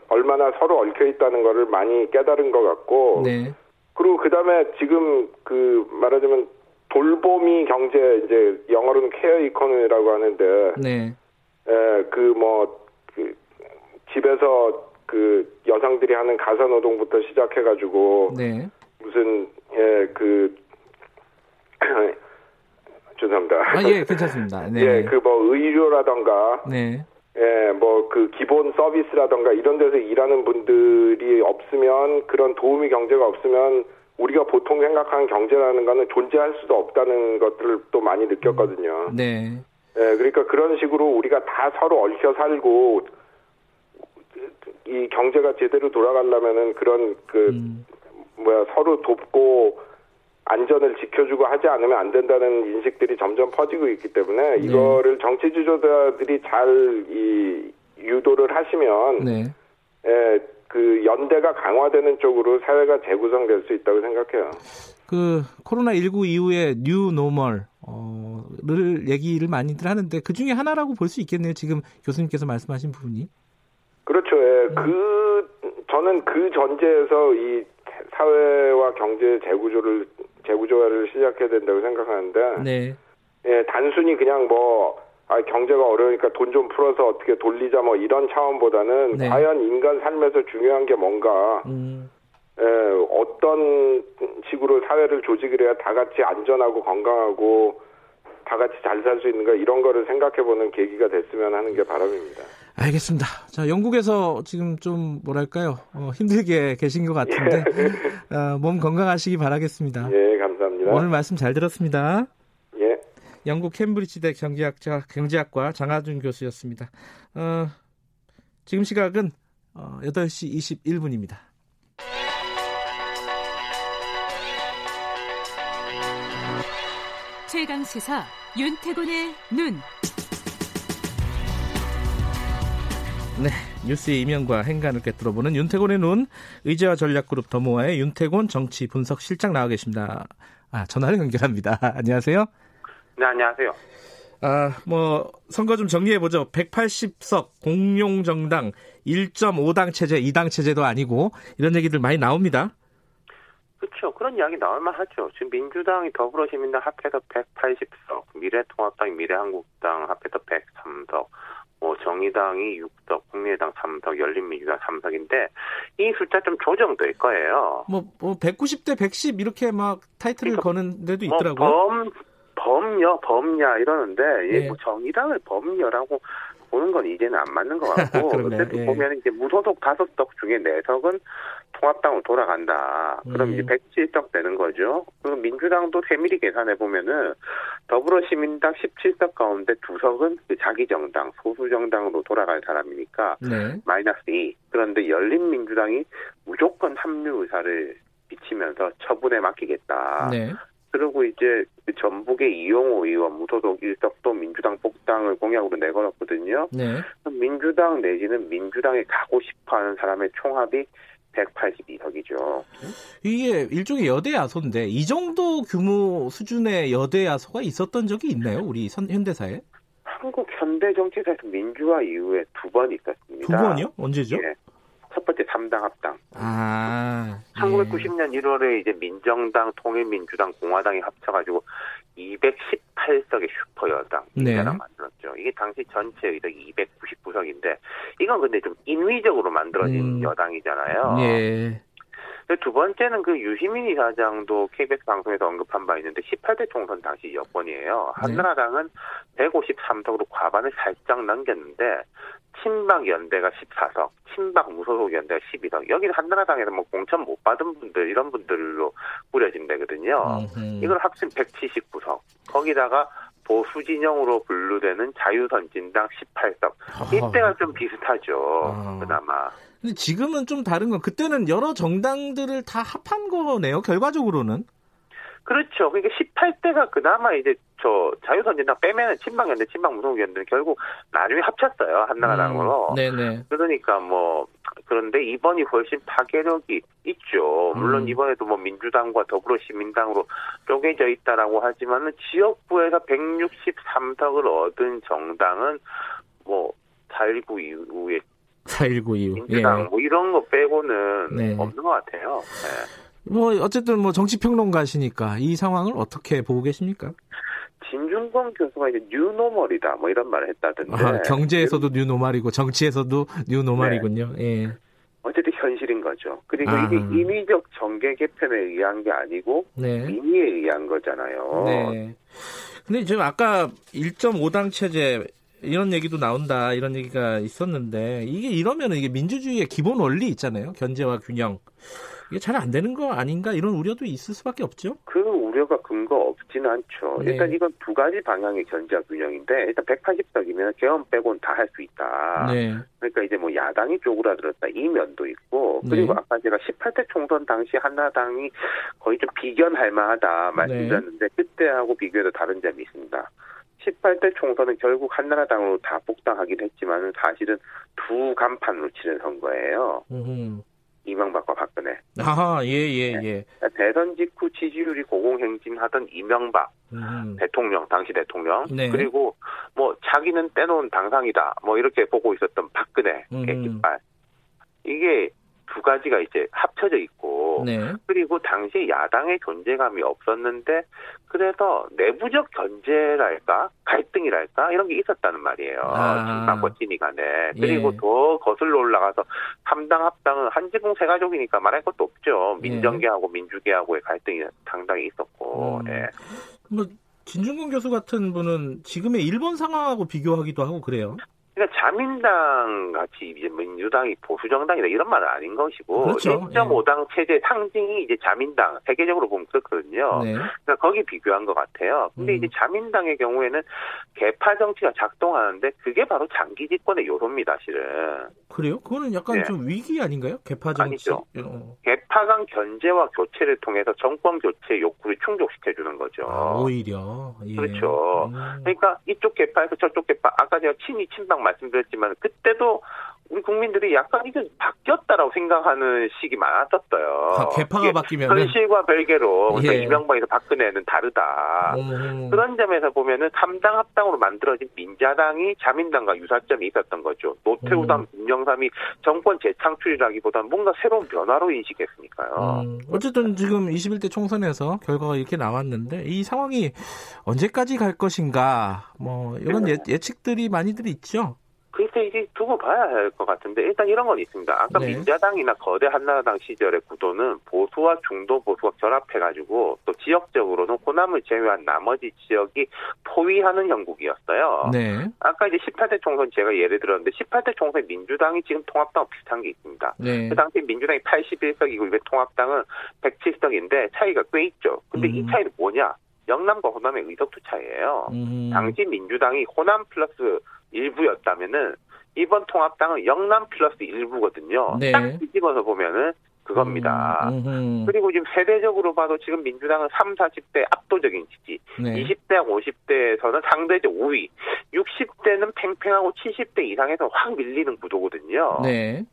얼마나 서로 얽혀 있다는 거를 많이 깨달은 것 같고 네. 그리고 그다음에 지금 그 말하자면 돌보미 경제 이제 영어로는 케어 이코노미라고 하는데 네. 예, 그 뭐 그 집에서 그 여성들이 하는 가사 노동부터 시작해가지고 네. 무슨 예 그 죄송합니다. 아, 예, 괜찮습니다. 네. 예, 그 뭐 의료라던가 네. 예, 뭐 그 기본 서비스라던가 이런 데서 일하는 분들이 없으면 그런 도우미 경제가 없으면 우리가 보통 생각하는 경제라는 거는 존재할 수도 없다는 것들을 또 많이 느꼈거든요. 네. 예, 그러니까 그런 식으로 우리가 다 서로 얽혀 살고 이 경제가 제대로 돌아가려면은 그런 그 음. 뭐야 서로 돕고 안전을 지켜주고 하지 않으면 안 된다는 인식들이 점점 퍼지고 있기 때문에 이거를 네. 정치 지도자들이 잘 이 유도를 하시면 네. 예, 그 연대가 강화되는 쪽으로 사회가 재구성될 수 있다고 생각해요. 그 코로나십구 이후에 뉴 노멀 어, 를 얘기를 많이들 하는데 그중에 하나라고 볼 수 있겠네요. 지금 교수님께서 말씀하신 부분이. 그렇죠. 예. 음. 그 저는 그 전제에서 이 사회와 경제 재구조를 재구조화를 시작해야 된다고 생각하는데, 네. 예, 단순히 그냥 뭐 아, 경제가 어려우니까 돈 좀 풀어서 어떻게 돌리자 뭐 이런 차원보다는 네. 과연 인간 삶에서 중요한 게 뭔가, 음. 예, 어떤 식으로 사회를 조직해야 다 같이 안전하고 건강하고 다 같이 잘 살 수 있는가 이런 거를 생각해보는 계기가 됐으면 하는 게 바람입니다. 알겠습니다. 자, 영국에서 지금 좀 뭐랄까요 어, 힘들게 계신 것 같은데 예. 어, 몸 건강하시기 바라겠습니다. 예, 감사합니다. 오늘 말씀 잘 들었습니다. 예. 영국 캠브리지대 경제학자 경제학과 장하준 교수였습니다. 어, 지금 시각은 어, 여덟 시 이십일 분입니다. 최강 시사 윤태곤의 눈. 네, 뉴스의 이면과 행간을 꿰뚫어보는 윤태곤의 눈, 의제와 전략그룹 더모아의 윤태곤 정치분석실장 나와 계십니다. 아, 전화를 연결합니다. 안녕하세요. 네, 안녕하세요. 아, 뭐 선거 좀 정리해보죠. 백팔십 석 공룡정당, 일 점 오 당 체제, 이 당 체제도 아니고 이런 얘기들 많이 나옵니다. 그렇죠. 그런 이야기 나올만 하죠. 지금 민주당이 더불어시민당 합해서 백팔십 석, 미래통합당, 미래한국당 합해서 백삼 석, 뭐 정의당이 육 석, 국민의당 삼 석, 열린민주당 삼 석인데 이 숫자 좀 조정될 거예요. 뭐, 뭐 백구십 대 백십 이렇게 막 타이틀을 그러니까 거는 데도 있더라고요. 뭐 범, 범여, 범야 이러는데 예. 예, 뭐 정의당을 범여라고 보는 건 이제는 안 맞는 것 같고 어쨌든 예. 보면 이제 무소속 다섯 석 중에 네 석은 통합당으로 돌아간다. 그럼 예. 이제 백칠 석 되는 거죠. 그리고 민주당도 세밀히 계산해 보면은 더불어시민당 십칠 석 가운데 두 석은 자기 정당, 소수 정당으로 돌아갈 사람이니까 네. 마이너스 이. 그런데 열린민주당이 무조건 합류 의사를 비치면서 처분에 맡기겠다. 네. 그리고 이제 전북의 이용호 의원 무소속 일 석도 민주당 복당을 공약으로 내걸었거든요. 네. 민주당 내지는 민주당에 가고 싶어하는 사람의 총합이 백팔십이 석이죠. 이게 일종의 여대야소인데 이 정도 규모 수준의 여대야소가 있었던 적이 있나요? 우리 현대사에? 한국 현대 정치사에서 민주화 이후에 두 번 있었습니다. 두 번이요? 언제죠? 네. 첫 번째 삼당 합당. 아, 천구백구십 년 예. 일월에 이제 민정당, 통일민주당, 공화당이 합쳐가지고 이백십팔 석의 슈퍼여당 네. 하나 만들었죠. 이게 당시 전체 의석이 이백구십구 석인데 이건 근데 좀 인위적으로 만들어진 음. 여당이잖아요. 예. 두 번째는 그 유시민 이사장도 케이비에스 방송에서 언급한 바 있는데 십팔 대 총선 당시 여권이에요. 한나라당은 백오십삼 석으로 과반을 살짝 넘겼는데 친박 연대가 십사 석, 친박 무소속 연대가 십이 석. 여기는 한나라당에서 뭐 공천 못 받은 분들 이런 분들로 꾸려진다거든요. 이걸 합친 백칠십구 석. 거기다가 보수 진영으로 분류되는 자유선진당 십팔 석. 이때가 좀 비슷하죠. 그나마. 근데 지금은 좀 다른 건 그때는 여러 정당들을 다 합한 거네요. 결과적으로는. 그렇죠. 그러니까 십팔 대가 그나마 이제 저 자유선진당 빼면은 친박연대, 친박무소속연대는 결국 나중에 합쳤어요. 한나라당으로. 음, 네네. 그러니까 뭐 그런데 이번이 훨씬 파괴력이 있죠. 물론 음. 이번에도 뭐 민주당과 더불어시민당으로 쪼개져 있다라고 하지만은 지역구에서 백육십삼 석을 얻은 정당은 뭐 사일구 이후에. 사일구 이후. 민주당 예. 뭐 이런 거 빼고는 네. 없는 것 같아요. 네. 뭐 어쨌든 뭐 정치평론가시니까 이 상황을 어떻게 보고 계십니까? 진중권 교수가 이제 뉴노멀이다 뭐 이런 말을 했다던데. 아, 경제에서도 뉴노멀이고 정치에서도 뉴노멀이군요. 네. 예. 어쨌든 현실인 거죠. 그리고 아. 이게 인위적 정계 개편에 의한 게 아니고 네. 민의에 의한 거잖아요. 네. 근데 지금 아까 일점오당 체제 이런 얘기도 나온다 이런 얘기가 있었는데 이게 이러면 이게 민주주의의 기본 원리 있잖아요. 견제와 균형. 이게 잘 안 되는 거 아닌가 이런 우려도 있을 수밖에 없죠. 그 우려가 근거 없진 않죠. 네. 일단 이건 두 가지 방향의 견제와 균형인데 일단 백팔십 석이면 개헌 빼고는 다 할 수 있다. 네. 그러니까 이제 뭐 야당이 쪼그라들었다 이 면도 있고 그리고 네. 아까 제가 십팔 대 총선 당시 한나당이 거의 좀 비견할 만하다 말씀드렸는데 네. 그때하고 비교해도 다른 점이 있습니다. 십팔 대 총선은 결국 한나라당으로 다 복당하긴 했지만 사실은 두 간판으로 치른 선거예요. 음. 이명박과 박근혜. 아하, 예, 예, 네. 예. 대선 직후 지지율이 고공행진하던 이명박 음. 대통령, 당시 대통령. 네. 그리고 뭐 자기는 떼놓은 당상이다. 뭐 이렇게 보고 있었던 박근혜의 음. 깃발. 이게 두 가지가 이제 합쳐져 있고 네. 그리고 당시 야당의 존재감이 없었는데 그래서 내부적 견제랄까 갈등이랄까 이런 게 있었다는 말이에요. 친박과 아. 친이 간에. 그리고 예. 더 거슬러 올라가서 삼당 합당은 한 지붕 세 가족이니까 말할 것도 없죠. 민정계하고 예. 민주계하고의 갈등이 당당히 있었고. 음. 예. 뭐 진중권 교수 같은 분은 지금의 일본 상황하고 비교하기도 하고 그래요. 그러니까 자민당 같이 이제 민주당이 보수 정당이다 이런 말은 아닌 것이고 그렇죠. 일점오당 예. 체제 상징이 이제 자민당 세계적으로 보면 그렇거든요. 네. 그러니까 거기 비교한 것 같아요. 근데 음. 이제 자민당의 경우에는 개파 정치가 작동하는데 그게 바로 장기 집권의 요소입니다, 실은. 그래요? 그거는 약간 네. 좀 위기 아닌가요? 개파 정치. 아니죠. 어. 개파 간 견제와 교체를 통해서 정권 교체 욕구를 충족시켜 주는 거죠. 아, 오히려. 예. 그렇죠. 음. 그러니까 이쪽 개파에서 저쪽 개파 아까 제가 친이 친박 말씀드렸지만 그때도 우리 국민들이 약간 이게 바뀌었다라고 생각하는 시기 많았었어요. 아, 개파가 바뀌면 현실과 별개로 예. 이명박에서 박근혜는 다르다. 음. 그런 점에서 보면은 삼당 합당으로 만들어진 민자당이 자민당과 유사점이 있었던 거죠. 노태우 당, 음. 김영삼이 정권 재창출이라기보다는 뭔가 새로운 변화로 인식했으니까요. 음. 어쨌든 지금 이십일 대 총선에서 결과가 이렇게 나왔는데 이 상황이 언제까지 갈 것인가 뭐 이런 예, 예측들이 많이들 있죠. 그래서 이제 두고 봐야 할 것 같은데 일단 이런 건 있습니다. 아까 네. 민자당이나 거대 한나라당 시절의 구도는 보수와 중도 보수가 결합해가지고 또 지역적으로는 호남을 제외한 나머지 지역이 포위하는 형국이었어요. 네. 아까 이제 십팔 대 총선 제가 예를 들었는데 십팔 대 총선 민주당이 지금 통합당하고 비슷한 게 있습니다. 네. 그 당시 민주당이 팔십일 석이고 이번 통합당은 백칠 석인데 차이가 꽤 있죠. 근데 음. 이 차이는 뭐냐? 영남과 호남의 의석수 차이예요. 음. 당시 민주당이 호남 플러스 일부였다면은 이번 통합당은 영남 플러스 일부거든요. 네. 딱 뒤집어서 보면은 그겁니다. 음, 음. 그리고 지금 세대적으로 봐도 지금 민주당은 삼, 사십 대 압도적인 지지. 네. 이십 대하고 오십 대에서는 상대적 우위. 육십 대는 팽팽하고 칠십 대 이상에서 확 밀리는 구도거든요. 네.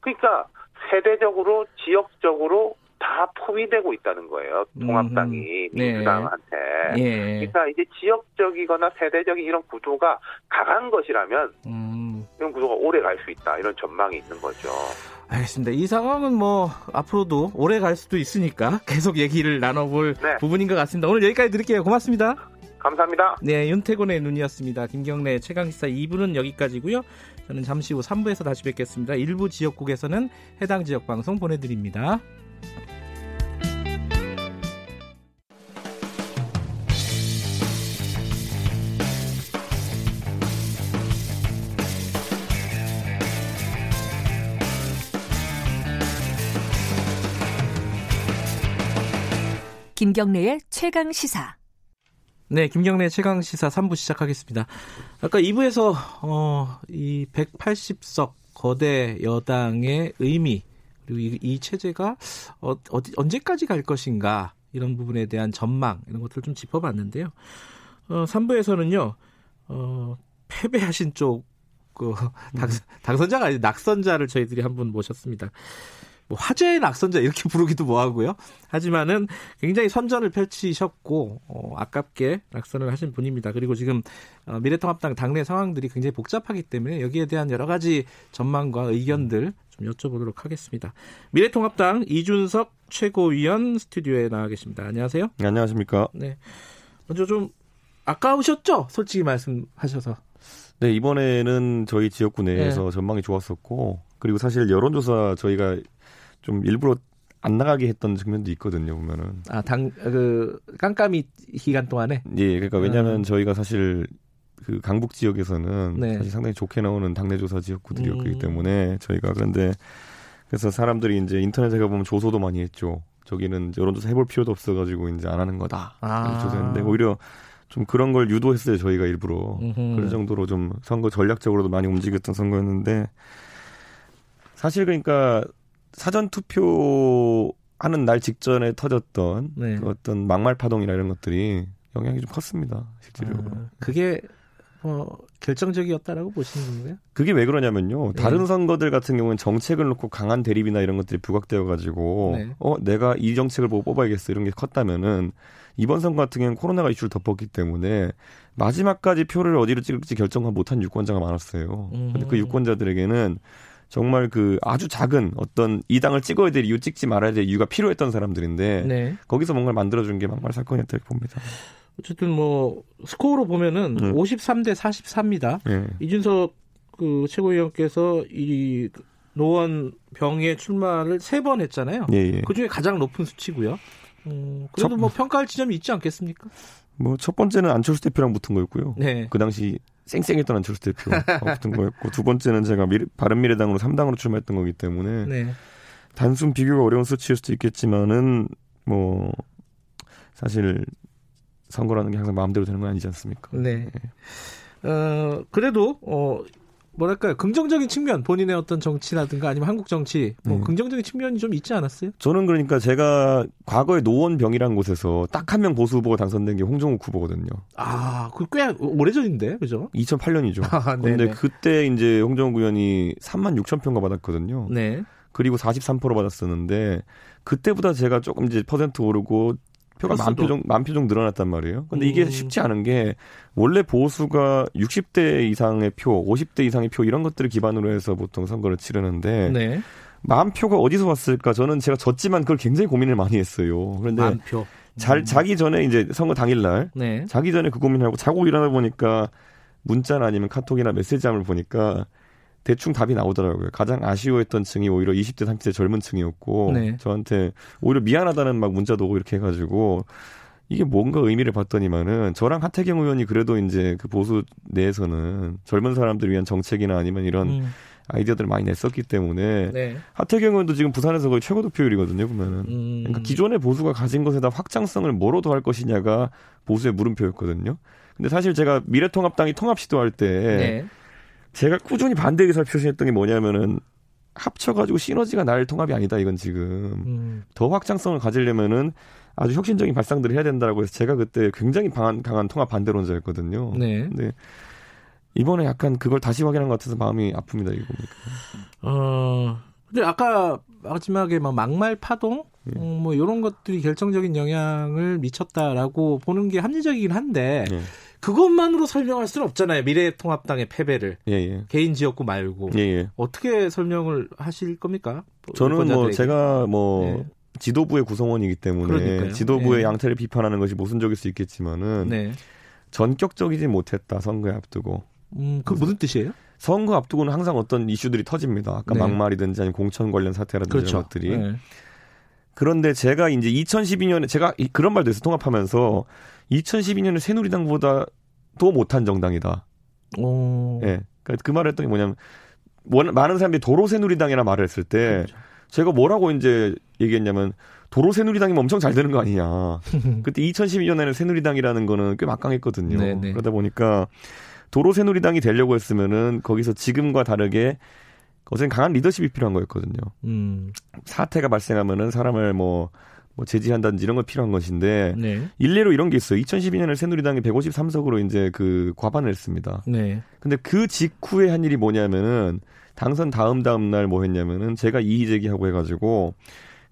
그러니까 세대적으로 지역적으로 다 포위되고 있다는 거예요. 통합당이 음, 민주당한테. 네. 예. 그러니까 이제 지역적이거나 세대적인 이런 구도가 강한 것이라면 음. 이런 구도가 오래 갈 수 있다. 이런 전망이 있는 거죠. 알겠습니다. 이 상황은 뭐 앞으로도 오래 갈 수도 있으니까 계속 얘기를 나눠볼 네. 부분인 것 같습니다. 오늘 여기까지 드릴게요. 고맙습니다. 감사합니다. 네, 윤태곤의 눈이었습니다. 김경래 최강시사 이 부는 여기까지고요. 저는 잠시 후 삼 부에서 다시 뵙겠습니다. 일부 지역국에서는 해당 지역 방송 보내드립니다. 김경래의 최강시사. 네, 김경래의 최강시사 삼 부 시작하겠습니다. 아까 이 부에서 어, 이 백팔십 석 거대 여당의 의미 그리고 이, 이 체제가 어, 어디, 언제까지 갈 것인가 이런 부분에 대한 전망 이런 것들을 좀 짚어봤는데요. 어, 삼 부에서는요. 어, 패배하신 쪽 그, 당, 당선자가 아니라 낙선자를 저희들이 한 분 모셨습니다. 뭐 화제의 낙선자 이렇게 부르기도 뭐하고요. 하지만은 굉장히 선전을 펼치셨고 어, 아깝게 낙선을 하신 분입니다. 그리고 지금 어, 미래통합당 당내 상황들이 굉장히 복잡하기 때문에 여기에 대한 여러 가지 전망과 의견들 좀 여쭤보도록 하겠습니다. 미래통합당 이준석 최고위원 스튜디오에 나와 계십니다. 안녕하세요. 네, 안녕하십니까. 네, 먼저 좀 아까우셨죠? 솔직히 말씀하셔서. 네, 이번에는 저희 지역구 내에서 네. 전망이 좋았었고 그리고 사실 여론조사 저희가 좀 일부러 안 나가게 했던 측면도 있거든요, 보면은. 아, 당, 그, 깜깜이 기간 동안에? 예, 그러니까 왜냐면 음. 저희가 사실 그 강북 지역에서는 네. 사실 상당히 좋게 나오는 당내조사 지역구들이었기 음. 때문에 저희가 그런데 그래서 사람들이 이제 인터넷에 가보면 조소도 많이 했죠. 저기는 여론조사 해볼 필요도 없어가지고 이제 안 하는 거다. 아. 조사했는데 오히려 좀 그런 걸 유도했어요, 저희가 일부러. 음흠. 그런 정도로 좀 선거 전략적으로도 많이 움직였던 선거였는데 사실 그러니까 사전투표하는 날 직전에 터졌던 네. 그 어떤 막말 파동이나 이런 것들이 영향이 좀 컸습니다. 실질적으로. 아, 그게 뭐 결정적이었다라고 보시는 건가요? 그게 왜 그러냐면요. 네. 다른 선거들 같은 경우는 정책을 놓고 강한 대립이나 이런 것들이 부각되어가지고 네. 어 내가 이 정책을 보고 뽑아야겠어 이런 게 컸다면은 이번 선거 같은 경우는 코로나가 이슈를 덮었기 때문에 마지막까지 표를 어디로 찍을지 결정 못한 유권자가 많았어요. 음. 근데 그 유권자들에게는 정말 그 아주 작은 어떤 이 당을 찍어야 될 이유 찍지 말아야 될 이유가 필요했던 사람들인데 네. 거기서 뭔가를 만들어준 게 막말 사건이었다고 봅니다. 어쨌든 뭐 스코어로 보면은 음. 오십삼 대 사십사입니다. 네. 이준석 그 최고위원께서 이 노원 병의 출마를 세 번 했잖아요. 예, 예. 그중에 가장 높은 수치고요. 음, 그래도 첫, 뭐 평가할 지점이 있지 않겠습니까? 뭐 첫 번째는 안철수 대표랑 붙은 거였고요. 네. 그 당시 쌩쌩했던 안철수 대표 같은 거였고 두 번째는 제가 미래, 바른미래당으로 삼 당으로 출마했던 거기 때문에 네. 단순 비교가 어려운 수치일 수도 있겠지만은 뭐 사실 선거라는 게 항상 마음대로 되는 건 아니지 않습니까? 네. 네. 어, 그래도 어, 뭐랄까요 긍정적인 측면 본인의 어떤 정치라든가 아니면 한국 정치 뭐 음. 긍정적인 측면이 좀 있지 않았어요? 저는 그러니까 제가 과거에 노원병이라는 곳에서 딱 한 명 보수 후보가 당선된 게 홍정욱 후보거든요. 아, 그 꽤 오래전인데, 그죠? 이천팔 년이죠. 아, 그런데 그때 이제 홍정욱 의원이 삼만 육천 표가 받았거든요. 네. 그리고 사십삼 퍼센트 받았었는데 그때보다 제가 조금 이제 퍼센트 오르고 표가 만 표 정도, 만 표 정도 늘어났단 말이에요. 근데 이게 음. 쉽지 않은 게 원래 보수가 육십 대 이상의 표, 오십 대 이상의 표 이런 것들을 기반으로 해서 보통 선거를 치르는데 네. 만 표가 어디서 왔을까? 저는 제가 졌지만 그걸 굉장히 고민을 많이 했어요. 그런데 만 표. 잘, 자기 전에 이제 선거 당일날 네. 자기 전에 그 고민하고 자고 일어나 보니까 문자나 아니면 카톡이나 메시지함을 보니까 대충 답이 나오더라고요. 가장 아쉬워했던 층이 오히려 이십 대, 삼십 대 젊은 층이었고 네. 저한테 오히려 미안하다는 막 문자도 오고 이렇게 해가지고 이게 뭔가 의미를 봤더니만은 저랑 하태경 의원이 그래도 이제 그 보수 내에서는 젊은 사람들 위한 정책이나 아니면 이런 음. 아이디어들을 많이 냈었기 때문에 네. 하태경 의원도 지금 부산에서 거의 최고 득표율이거든요. 보면은 음. 그러니까 기존의 보수가 가진 것에다 확장성을 뭐로 더할 것이냐가 보수의 물음표였거든요. 근데 사실 제가 미래통합당이 통합 시도할 때 네. 제가 꾸준히 반대 의사를 표시했던 게 뭐냐면은 합쳐가지고 시너지가 날 통합이 아니다. 이건 지금 음. 더 확장성을 가지려면은 아주 혁신적인 발상들을 해야 된다라고 해서 제가 그때 굉장히 강한, 강한 통합 반대론자였거든요. 네. 근데 이번에 약간 그걸 다시 확인한 것 같아서 마음이 아픕니다. 이거 보니까. 어, 근데 아까 마지막에 막 막말 파동 네. 어, 뭐 이런 것들이 결정적인 영향을 미쳤다라고 보는 게 합리적이긴 한데. 네. 그것만으로 설명할 수는 없잖아요. 미래통합당의 패배를. 예, 예. 개인 지역구 말고. 예, 예. 어떻게 설명을 하실 겁니까? 저는 뭐 제가 뭐 네. 지도부의 구성원이기 때문에 그러니까요. 지도부의 네. 양태를 비판하는 것이 모순적일 수 있겠지만은 네. 전격적이지 못했다. 선거에 앞두고. 음, 그 무슨 뜻이에요? 선거 앞두고는 항상 어떤 이슈들이 터집니다. 아까 네. 막말이든지 아니면 공천 관련 사태라든지 그렇죠. 이런 것들이. 네. 그런데 제가 이제 이천십이 년에 제가 그런 말도 했어요. 통합하면서 이천십이 년에 새누리당보다 더 못한 정당이다. 오. 예. 그러니까 그 말을 했던 게 뭐냐면 많은 사람들이 도로 새누리당이라 말을 했을 때 그렇죠. 제가 뭐라고 이제 얘기했냐면 도로 새누리당이면 엄청 잘 되는 거 아니냐. 그때 이천십이 년에는 새누리당이라는 거는 꽤 막강했거든요. 네네. 그러다 보니까 도로 새누리당이 되려고 했으면은 거기서 지금과 다르게 어쨌든 강한 리더십이 필요한 거였거든요. 음. 사태가 발생하면은 사람을 뭐, 뭐 제지한다든지 이런 건 필요한 것인데 네. 일례로 이런 게 있어요. 이천십이 년에 새누리당이 백오십삼 석으로 이제 그 과반을 했습니다. 네. 근데 그 직후에 한 일이 뭐냐면은 당선 다음 다음 날 뭐 했냐면은 제가 이의 제기하고 해가지고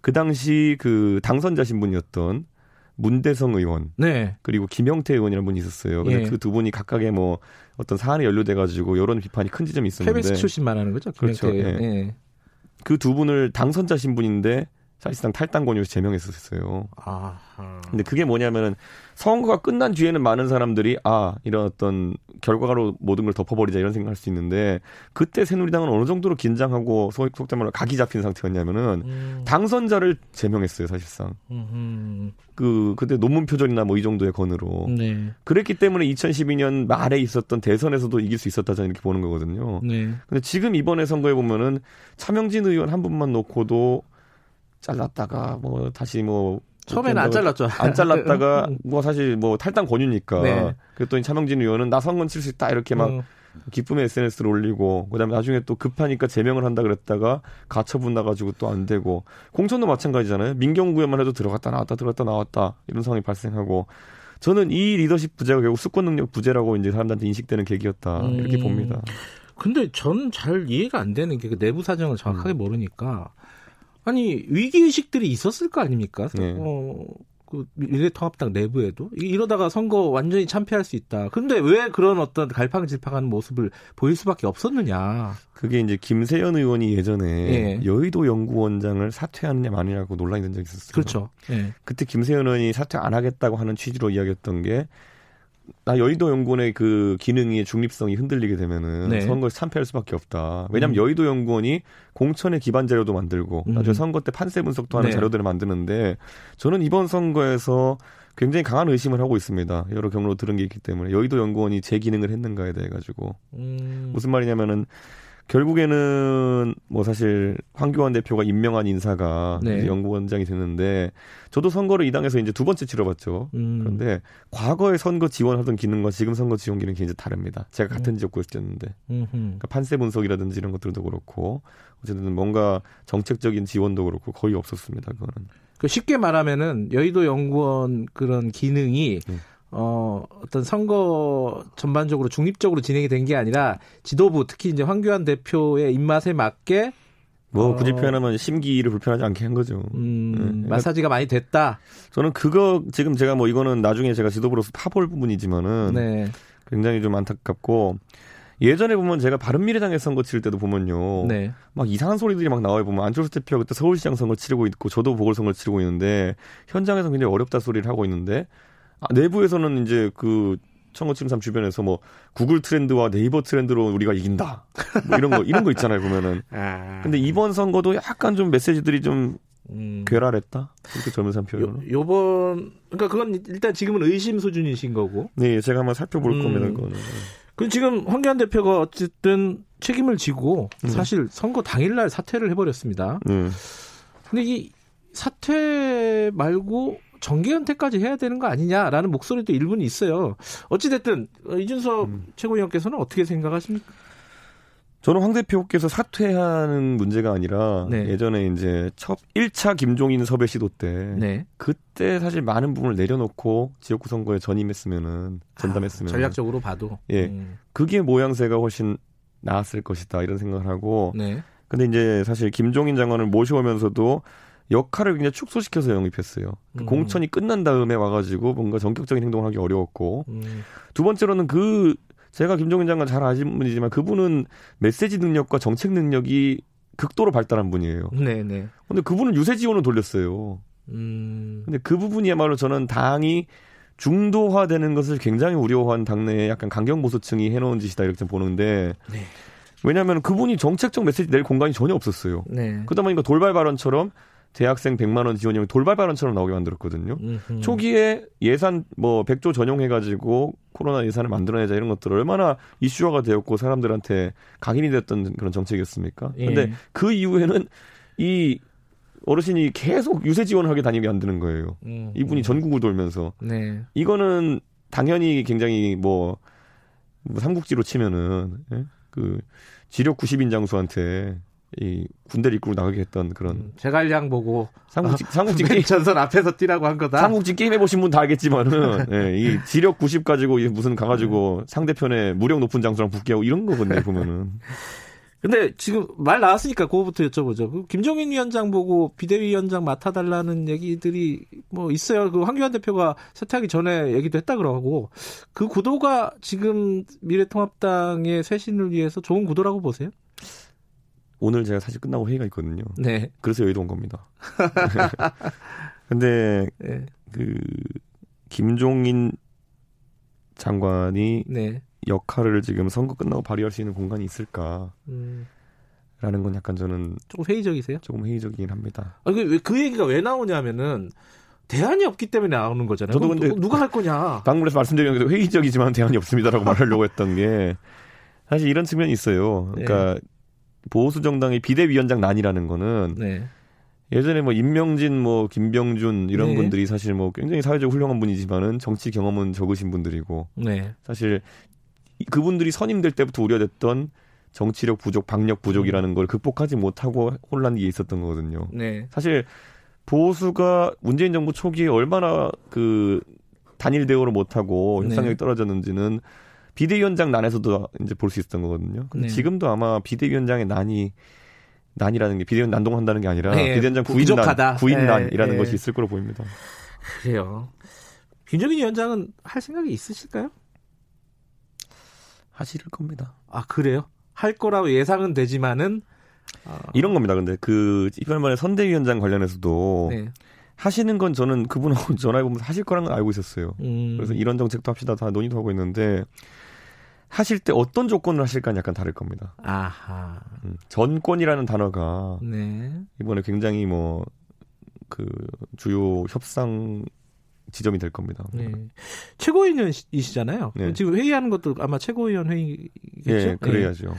그 당시 그 당선자 신분이었던 문대성 의원 네. 그리고 김영태 의원이라는 분이 있었어요. 근데 예. 그 두 분이 각각의 뭐 어떤 사안에 연루돼가지고 여론 비판이 큰 지점이 있었는데 케이비에스 출신 말하는 거죠? 그렇죠. 예. 예. 그 두 분을 당선자 신분인데 사실상 탈당 권유에서 제명했었어요. 아하. 근데 그게 뭐냐면은 선거가 끝난 뒤에는 많은 사람들이 아 이런 어떤 결과로 모든 걸 덮어버리자 이런 생각할 수 있는데 그때 새누리당은 어느 정도로 긴장하고 속된 말로 각이 잡힌 상태였냐면은 음. 당선자를 제명했어요 사실상. 음흠. 그 그때 논문 표절이나 뭐 이 정도의 건으로. 네. 그랬기 때문에 이천십이 년 말에 있었던 대선에서도 이길 수 있었다 저는 이렇게 보는 거거든요. 네. 근데 지금 이번에 선거에 보면은 차명진 의원 한 분만 놓고도 잘랐다가 뭐 다시 뭐 처음에는 안 잘랐죠. 안 잘랐다가 뭐 사실 뭐 탈당 권유니까. 네. 그랬더니 차명진 의원은 나 선거 칠 수 있다 이렇게 막 음. 기쁨의 에스엔에스를 올리고 그다음에 나중에 또 급하니까 제명을 한다 그랬다가 가처분 나가지고 또 안 되고 공천도 마찬가지잖아요. 민경구에만 해도 들어갔다 나왔다 들어갔다 나왔다 이런 상황이 발생하고 저는 이 리더십 부재가 결국 수권 능력 부재라고 이제 사람들한테 인식되는 계기였다 음. 이렇게 봅니다. 근데 전 잘 이해가 안 되는 게 그 내부 사정을 정확하게 음. 모르니까. 아니 위기의식들이 있었을 거 아닙니까? 네. 어, 그 미래통합당 내부에도 이러다가 선거 완전히 참패할 수 있다. 그런데 왜 그런 어떤 갈팡질팡하는 모습을 보일 수밖에 없었느냐? 그게 이제 김세연 의원이 예전에 예. 여의도 연구원장을 사퇴하느냐 마느냐고 논란이 된 적이 있었어요. 그렇죠. 예. 그때 김세연 의원이 사퇴 안 하겠다고 하는 취지로 이야기했던 게 나 여의도 연구원의 그 기능이 중립성이 흔들리게 되면은 네. 선거에서 참패할 수밖에 없다. 왜냐하면 음. 여의도 연구원이 공천의 기반 자료도 만들고 음. 나중에 선거 때 판세 분석도 하는 네. 자료들을 만드는데 저는 이번 선거에서 굉장히 강한 의심을 하고 있습니다. 여러 경로로 들은 게 있기 때문에 여의도 연구원이 제 기능을 했는가에 대해 가지고 음. 무슨 말이냐면은 결국에는 뭐 사실 황교안 대표가 임명한 인사가 네. 연구원장이 됐는데 저도 선거를 이 당에서 이제 두 번째 치러봤죠. 음. 그런데 과거에 선거 지원하던 기능과 지금 선거 지원 기능이 굉장히 다릅니다. 제가 같은 음. 지역구에서 뛰었는데 그러니까 판세 분석이라든지 이런 것들도 그렇고 어쨌든 뭔가 정책적인 지원도 그렇고 거의 없었습니다. 그거는 그 쉽게 말하면은 여의도 연구원 그런 기능이 음. 어, 어떤 선거 전반적으로 중립적으로 진행이 된 게 아니라 지도부 특히 이제 황교안 대표의 입맛에 맞게 뭐 굳이 표현하면 심기를 불편하지 않게 한 거죠. 음, 네. 그러니까 마사지가 많이 됐다. 저는 그거 지금 제가 뭐 이거는 나중에 제가 지도부로서 파볼 부분이지만은 네. 굉장히 좀 안타깝고 예전에 보면 제가 바른미래당에서 선거 치를 때도 보면요. 네. 막 이상한 소리들이 막 나와요. 보면 안철수 대표가 그때 서울시장 선거 치르고 있고 저도 보궐선거를 치르고 있는데 현장에서 굉장히 어렵다 소리를 하고 있는데 아, 내부에서는 이제 그 청어침삼 주변에서 뭐 구글 트렌드와 네이버 트렌드로 우리가 이긴다. 뭐 이런 거 이런 거 있잖아요, 보면은. 아. 근데 이번 선거도 약간 좀 메시지들이 좀 음. 괴랄했다. 이렇게 젊은 사람 표현으로. 요번 그러니까 그건 일단 지금은 의심 수준이신 거고. 네, 제가 한번 살펴볼 음. 겁니다, 그거는. 그럼 지금 황교안 대표가 어쨌든 책임을 지고 음. 사실 선거 당일날 사퇴를 해버렸습니다. 음. 근데 이 사퇴 말고 정계은퇴까지 해야 되는 거 아니냐라는 목소리도 일부는 있어요. 어찌됐든 이준석 음. 최고위원께서는 어떻게 생각하십니까? 저는 황 대표께서 사퇴하는 문제가 아니라 네. 예전에 이제 첫 일 차 김종인 섭외 시도 때 네. 그때 사실 많은 부분을 내려놓고 지역구 선거에 전임했으면은 전담했으면 아, 전략적으로 봐도 예 음. 그게 모양새가 훨씬 나았을 것이다 이런 생각을 하고 네. 근데 이제 사실 김종인 장관을 모셔오면서도 역할을 그냥 축소시켜서 영입했어요. 음. 공천이 끝난 다음에 와가지고 뭔가 전격적인 행동을 하기 어려웠고 음. 두 번째로는 그 제가 김종인 장관 잘 아시는 분이지만 그분은 메시지 능력과 정책 능력이 극도로 발달한 분이에요. 네네. 근데 그분은 유세 지원을 돌렸어요. 음. 근데 그 부분이야말로 저는 당이 중도화되는 것을 굉장히 우려한 당내의 약간 강경보수층이 해놓은 짓이다 이렇게 보는데. 네. 왜냐하면 그분이 정책적 메시지 낼 공간이 전혀 없었어요. 네. 그러다 보니까 돌발 발언처럼 대학생 백만 원 지원이 돌발 발언처럼 나오게 만들었거든요. 음흠. 초기에 예산 뭐 백조 전용해가지고 코로나 예산을 만들어내자 이런 것들 얼마나 이슈화가 되었고 사람들한테 각인이 됐던 그런 정책이었습니까? 그런데 예. 그 이후에는 이 어르신이 계속 유세 지원을 하게 다니게 만드는 거예요. 음, 이분이 음. 전국을 돌면서. 네. 이거는 당연히 굉장히 뭐, 뭐 삼국지로 치면은 예? 그 지력 구십 인 장수한테 이 군대를 이끌고 나가게 했던 그런 제갈량 보고 삼국지, 삼국지 아, 게임 전선 앞에서 뛰라고 한 거다. 삼국지 게임 해보신 분 다 알겠지만은 예, 이 지력 구십 가지고 무슨 가가지고 상대편의 무력 높은 장수랑 붙기하고 이런 거거든요 보면은. 근데 지금 말 나왔으니까 그거부터 여쭤보죠. 김종인 위원장 보고 비대위원장 맡아달라는 얘기들이 뭐 있어요. 그 황교안 대표가 사퇴하기 전에 얘기도 했다 그러고 그 구도가 지금 미래통합당의 쇄신을 위해서 좋은 구도라고 보세요? 오늘 제가 사실 끝나고 회의가 있거든요. 네. 그래서 여의도 온 겁니다. 근데 네. 그 김종인 장관이 네. 역할을 지금 선거 끝나고 발휘할 수 있는 공간이 있을까라는 음. 건 약간 저는 조금 회의적이세요? 조금 회의적이긴 합니다. 아, 그, 그 얘기가 왜 나오냐면은 대안이 없기 때문에 나오는 거잖아요. 저도 근데 누가 할 거냐? 방문에서 말씀드린 게 회의적이지만 대안이 없습니다라고 말하려고 했던 게 사실 이런 측면이 있어요. 그러니까 네. 보수 정당의 비대위원장 난이라는 거는 네. 예전에 뭐 임명진, 뭐 김병준 이런 네. 분들이 사실 뭐 굉장히 사회적으로 훌륭한 분이지만은 정치 경험은 적으신 분들이고 네. 사실. 그분들이 선임될 때부터 우려됐던 정치력 부족, 방력 부족이라는 걸 극복하지 못하고 혼란이 있었던 거거든요. 네. 사실 보수가 문재인 정부 초기에 얼마나 그 단일 대우를 못하고 협상력이 네. 떨어졌는지는 비대위원장 난에서도 이제 볼 수 있었던 거거든요. 근데 네. 지금도 아마 비대위원장의 난이 난이라는 게 비대위원 난동한다는 게 아니라 네. 비대위원장 구인 난, 구인 난이라는 네. 것이 있을 거로 보입니다. 그래요. 김종인 위원장은 할 생각이 있으실까요? 하실 겁니다. 아 그래요? 할 거라고 예상은 되지만은 어... 이런 겁니다. 근데 그 이번 말에 선대위원장 관련해서도 네. 하시는 건 저는 그분하고 전화해보면서 하실 거라는 건 알고 있었어요. 음... 그래서 이런 정책도 합시다 다 논의도 하고 있는데 하실 때 어떤 조건을 하실까는 약간 다를 겁니다. 아하. 음, 전권이라는 단어가 네. 이번에 굉장히 뭐 그 주요 협상 지점이 될 겁니다. 네. 최고위원이시잖아요. 네. 지금 회의하는 것도 아마 최고위원 회의겠죠. 네, 그래야죠. 네.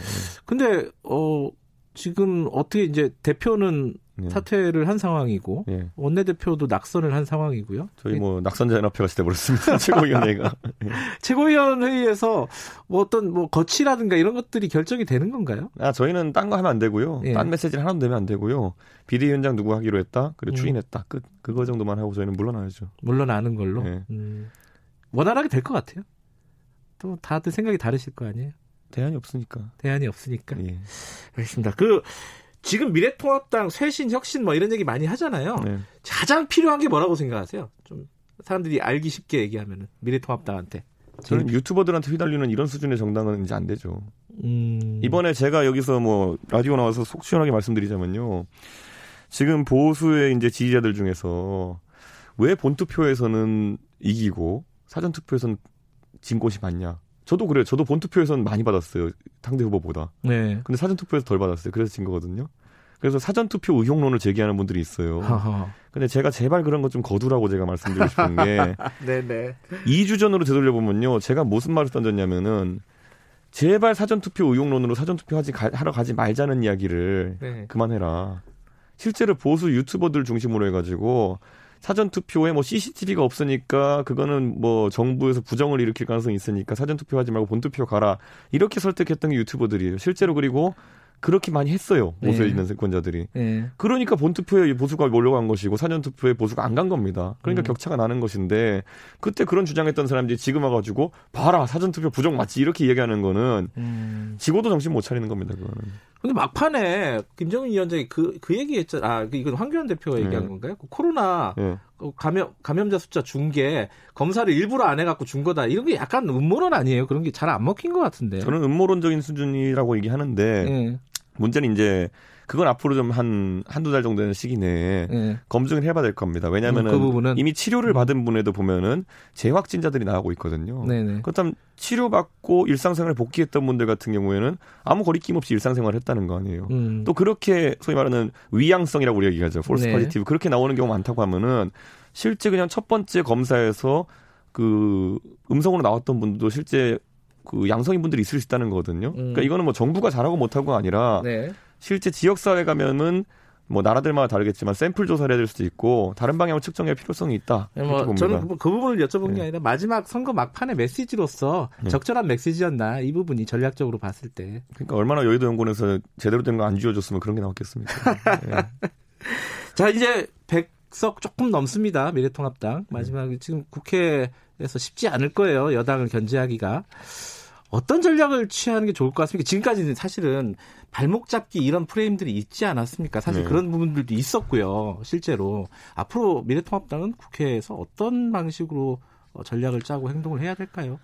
근데 어, 지금 어떻게 이제 대표는 네. 사퇴를 한 상황이고 네. 원내대표도 낙선을 한 상황이고요. 저희 뭐 낙선자연합회가 시대버렸습니다. 최고위원회가. 네. 최고위원 회의에서 뭐 어떤 뭐 거치라든가 이런 것들이 결정이 되는 건가요? 아 저희는 딴 거 하면 안 되고요. 네. 딴 메시지를 하나도 내면 안 되고요. 비대위원장 누구 하기로 했다. 그리고 추인했다. 끝. 그거 정도만 하고 저희는 물러나야죠. 물러나는 걸로. 네. 음, 원활하게 될 것 같아요. 또 다들 생각이 다르실 거 아니에요? 대안이 없으니까. 대안이 없으니까. 네. 알겠습니다. 그 지금 미래통합당 쇄신, 혁신 뭐 이런 얘기 많이 하잖아요. 네. 가장 필요한 게 뭐라고 생각하세요? 좀 사람들이 알기 쉽게 얘기하면은 미래통합당한테. 저는 유튜버들한테 휘둘리는 이런 수준의 정당은 이제 안 되죠. 음... 이번에 제가 여기서 뭐 라디오 나와서 속 시원하게 말씀드리자면요. 지금 보수의 이제 지지자들 중에서 왜 본투표에서는 이기고 사전투표에서는 진 곳이 받냐. 저도 그래요. 저도 본투표에서는 많이 받았어요. 상대 후보보다. 네. 근데 사전투표에서 덜 받았어요. 그래서 진 거거든요. 그래서 사전투표 의혹론을 제기하는 분들이 있어요. 하하. 근데 제가 제발 그런 것 좀 거두라고 제가 말씀드리고 싶은 게 네네. 이 주 전으로 되돌려보면요. 제가 무슨 말을 던졌냐면은 제발 사전투표 의혹론으로 사전투표 하지, 가, 하러 가지 말자는 이야기를 네. 그만해라. 실제로 보수 유튜버들 중심으로 해가지고 사전투표에 뭐 씨씨티비가 없으니까 그거는 뭐 정부에서 부정을 일으킬 가능성이 있으니까 사전투표 하지 말고 본투표 가라. 이렇게 설득했던 게 유튜버들이에요. 실제로 그리고 그렇게 많이 했어요. 보수에 네. 있는 세권자들이. 네. 그러니까 본투표에 보수가 몰려간 것이고 사전투표에 보수가 안 간 겁니다. 그러니까 음. 격차가 나는 것인데 그때 그런 주장했던 사람들이 지금 와가지고 봐라 사전투표 부정 맞지 이렇게 얘기하는 거는 음. 지고도 정신 못 차리는 겁니다. 그거는. 근데 막판에 김정인 위원장이 그, 그 얘기 했잖아. 아, 이건 황교안 대표가 얘기한 네. 건가요? 코로나 네. 감염, 감염자 숫자 준 게 검사를 일부러 안 해갖고 준 거다. 이런 게 약간 음모론 아니에요? 그런 게 잘 안 먹힌 것 같은데. 저는 음모론적인 수준이라고 얘기하는데 네. 문제는 이제 그건 앞으로 좀 한, 한두 달 정도 되는 시기 내에 네. 검증을 해봐야 될 겁니다. 왜냐면은 음, 그 부분은... 이미 치료를 받은 분에도 보면은 재확진자들이 나오고 있거든요. 네네. 그렇다면 치료받고 일상생활에 복귀했던 분들 같은 경우에는 아무 거리낌 없이 일상생활을 했다는 거 아니에요. 음. 또 그렇게 소위 말하는 위양성이라고 우리 얘기하죠. false positive. 네. 그렇게 나오는 경우 많다고 하면은 실제 그냥 첫 번째 검사에서 그 음성으로 나왔던 분도 실제 그 양성인 분들이 있을 수 있다는 거거든요. 음. 그러니까 이거는 뭐 정부가 잘하고 못하고가 아니라 네. 실제 지역사회 가면은 뭐 나라들마다 다르겠지만 샘플 조사를 해야 될 수도 있고 다른 방향으로 측정할 필요성이 있다. 네, 뭐 저는 그 부분을 여쭤본 네. 게 아니라 마지막 선거 막판의 메시지로서 네. 적절한 메시지였나 이 부분이 전략적으로 봤을 때. 그러니까 얼마나 여의도 연구원에서 제대로 된 거 안 쥐어줬으면 그런 게 나왔겠습니까. 네. 자 이제 백 석 조금 넘습니다. 미래통합당. 마지막 네. 지금 국회 그래서 쉽지 않을 거예요. 여당을 견제하기가. 어떤 전략을 취하는 게 좋을 것 같습니까? 지금까지는 사실은 발목 잡기 이런 프레임들이 있지 않았습니까? 사실 네. 그런 부분들도 있었고요. 실제로. 앞으로 미래통합당은 국회에서 어떤 방식으로 전략을 짜고 행동을 해야 될까요?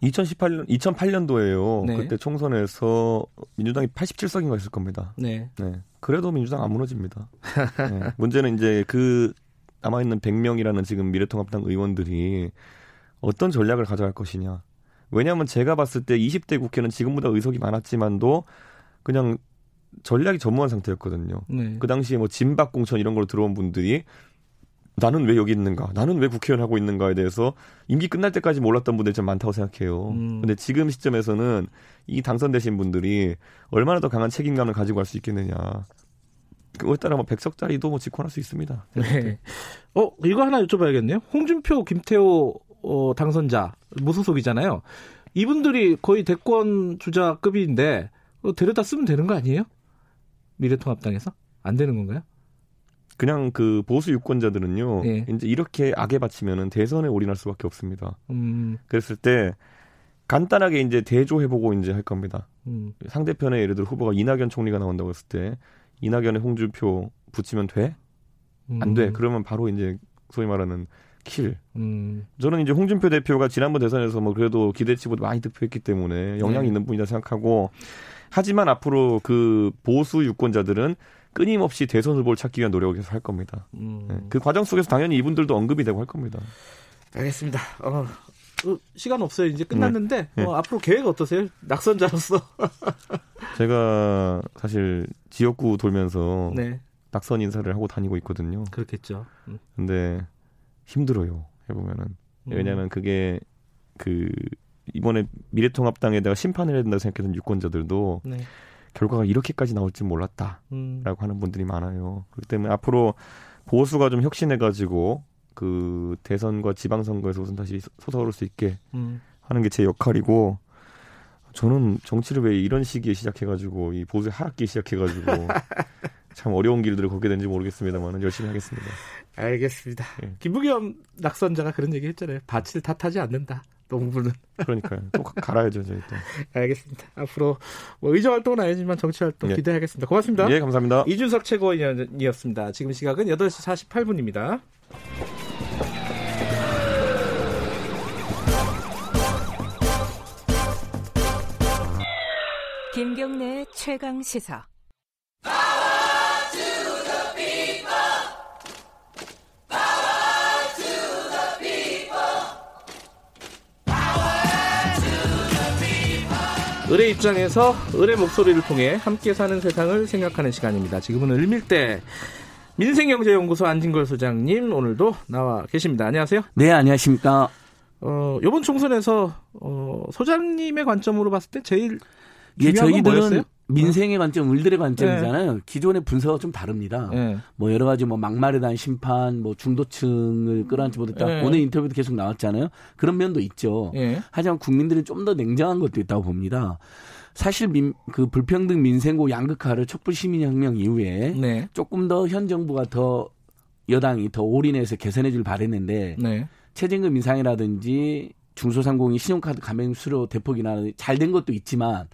이천십팔 년, 이천팔 년도에요. 네. 그때 총선에서 민주당이 팔십칠 석인가 있을 겁니다. 네. 네. 그래도 민주당 안 무너집니다. 네. 문제는 이제 그 남아있는 백 명이라는 지금 미래통합당 의원들이 어떤 전략을 가져갈 것이냐. 왜냐하면 제가 봤을 때 이십 대 국회는 지금보다 의석이 많았지만도 그냥 전략이 전무한 상태였거든요. 네. 그 당시에 뭐 진박공천 이런 걸로 들어온 분들이 나는 왜 여기 있는가, 나는 왜 국회의원 하고 있는가에 대해서 임기 끝날 때까지 몰랐던 분들이 참 많다고 생각해요. 음. 근데 지금 시점에서는 이 당선되신 분들이 얼마나 더 강한 책임감을 가지고 갈 수 있겠느냐. 그거에 따라 뭐 백 석짜리도 뭐 직권할 수 있습니다. 네. 어, 이거 하나 여쭤봐야겠네요. 홍준표, 김태호 어, 당선자 무소속이잖아요. 이분들이 거의 대권 주자급인데 어, 데려다 쓰면 되는 거 아니에요? 미래통합당에서? 안 되는 건가요? 그냥 그 보수 유권자들은요. 네. 이제 이렇게 악에 받치면은 대선에 올인할 수밖에 없습니다. 음. 그랬을 때 간단하게 이제 대조해보고 이제 할 겁니다. 음. 상대편의 예를 들어 후보가 이낙연 총리가 나온다고 했을 때 이낙연의 홍준표 붙이면 돼? 음. 안 돼. 그러면 바로 이제 소위 말하는 킬. 음. 저는 이제 홍준표 대표가 지난번 대선에서 뭐 그래도 기대치보다 많이 득표했기 때문에 영향이 네. 있는 분이다 생각하고 하지만 앞으로 그 보수 유권자들은 끊임없이 대선 후보를 찾기 위한 노력을 계속 할 겁니다. 음. 네. 그 과정 속에서 당연히 이분들도 언급이 되고 할 겁니다. 알겠습니다. 어, 시간 없어요. 이제 끝났는데 네. 어, 네. 앞으로 계획 어떠세요? 낙선자로서. 제가 사실 지역구 돌면서 네. 낙선 인사를 하고 다니고 있거든요. 그렇겠죠. 음. 근데 힘들어요. 해보면은. 왜냐하면 그게 그 이번에 미래통합당에다가 심판을 해야 된다고 생각했던 유권자들도 네. 결과가 이렇게까지 나올지 몰랐다라고 음. 하는 분들이 많아요. 그렇기 때문에 앞으로 보수가 좀 혁신해가지고 그 대선과 지방선거에서 우선 다시 솟아오를 수 있게 음. 하는 게 제 역할이고 저는 정치를 왜 이런 시기에 시작해가지고 이 보수의 하락기에 시작해가지고 참 어려운 길들을 걷게 된지 모르겠습니다만 열심히 하겠습니다. 알겠습니다. 예. 김부겸 낙선자가 그런 얘기 했잖아요. 밭을 탓하지 않는다. 농부는. 그러니까요. 또 갈아야죠. 저희 또. 알겠습니다. 앞으로 뭐 의정활동은 아니지만 정치활동 예. 기대하겠습니다. 고맙습니다. 예, 감사합니다. 이준석 최고위원이었습니다. 지금 시각은 여덟 시 사십팔 분입니다. 김경래 최강 시사. Power to the people. Power. 을의 입장에서 을의 목소리를 통해 함께 사는 세상을 생각하는 시간입니다. 지금은 을밀대 민생경제연구소 안진걸 소장님 오늘도 나와 계십니다. 안녕하세요. 네, 안녕하십니까. 어, 이번 총선에서 어, 소장님의 관점으로 봤을 때 제일 예, 중요한 건 뭐였어요? 민생의 관점, 을들의 관점이잖아요. 네. 기존의 분석과 좀 다릅니다. 네. 뭐 여러 가지 뭐 막말에 대한 심판, 뭐 중도층을 끌어안지 못했다. 네. 오늘 인터뷰도 계속 나왔잖아요. 그런 면도 있죠. 네. 하지만 국민들은 좀 더 냉정한 것도 있다고 봅니다. 사실 민, 그 불평등 민생고 양극화를 촛불시민혁명 이후에 네. 조금 더 현 정부가 더 여당이 더 올인해서 개선해 줄 바랬는데 네. 최저임금 인상이라든지 중소상공인 신용카드 가맹 수수료 대폭 인하 잘된 것도 있지만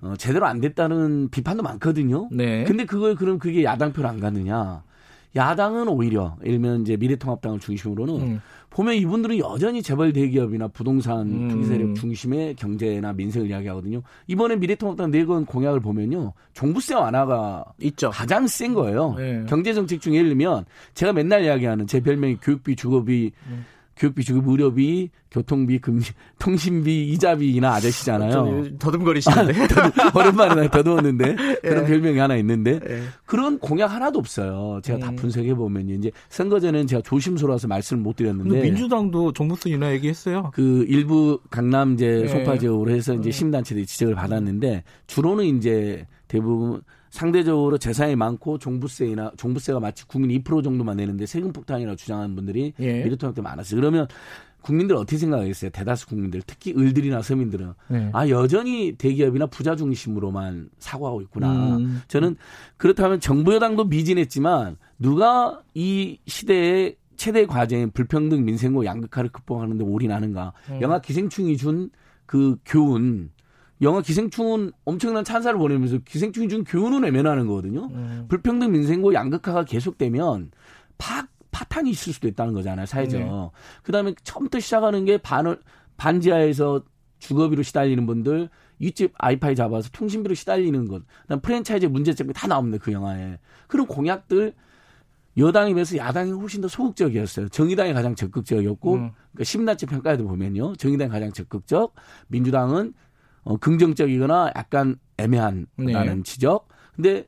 어, 제대로 안 됐다는 비판도 많거든요. 네. 근데 그걸 그럼 그게 야당표로 안 가느냐? 야당은 오히려 예를 들면 이제 미래통합당을 중심으로는 음. 보면 이분들은 여전히 재벌 대기업이나 부동산 투기 세력 음. 중심의 경제나 민생을 이야기하거든요. 이번에 미래통합당 내건 공약을 보면요, 종부세 완화가 있죠. 가장 센 거예요. 네. 경제 정책 중에 예를 들면 제가 맨날 이야기하는 제 별명이 교육비, 주거비. 음. 교육비, 주급, 의료비, 교통비, 금리, 통신비, 이자비나 아저씨잖아요. 더듬거리시는데. 오랜만에 더듬었는데. 예. 그런 별명이 하나 있는데. 예. 그런 공약 하나도 없어요. 제가 음. 다 분석해보면. 이제 선거 전에는 제가 조심스러워서 말씀을 못 드렸는데. 근데 민주당도 종부세 인하 얘기했어요. 그 일부 강남 이제 소파 지역으로 해서 이제 시민단체들이 지적을 받았는데 주로는 이제 대부분 상대적으로 재산이 많고 종부세이나 종부세가 마치 국민 이 퍼센트 정도만 내는데 세금 폭탄이라고 주장하는 분들이 예. 미래통합당 많았어요. 그러면 국민들 어떻게 생각하겠어요? 대다수 국민들, 특히 을들이나 서민들은 네. 아 여전히 대기업이나 부자 중심으로만 사고하고 있구나. 음. 저는 그렇다면 정부 여당도 미진했지만 누가 이 시대의 최대 과제인 불평등 민생고 양극화를 극복하는 데 올인하는가. 음. 영화 기생충이 준 그 교훈. 영화 기생충은 엄청난 찬사를 보내면서 기생충이 준 교훈은 외면하는 거거든요. 음. 불평등 민생고 양극화가 계속되면 파, 파탄이 있을 수도 있다는 거잖아요. 사회적. 네. 그다음에 처음부터 시작하는 게 반, 반지하에서 주거비로 시달리는 분들, 윗집 아이파이 잡아서 통신비로 시달리는 것, 그다음 프랜차이즈의 문제점이 다 나옵니다. 그 영화에. 그런 공약들. 여당에 비해서 야당이 훨씬 더 소극적이었어요. 정의당이 가장 적극적이었고 음. 그러니까 시민단체 평가에도 보면요. 정의당이 가장 적극적, 민주당은 어, 긍정적이거나 약간 애매한 라는 네. 지적. 근데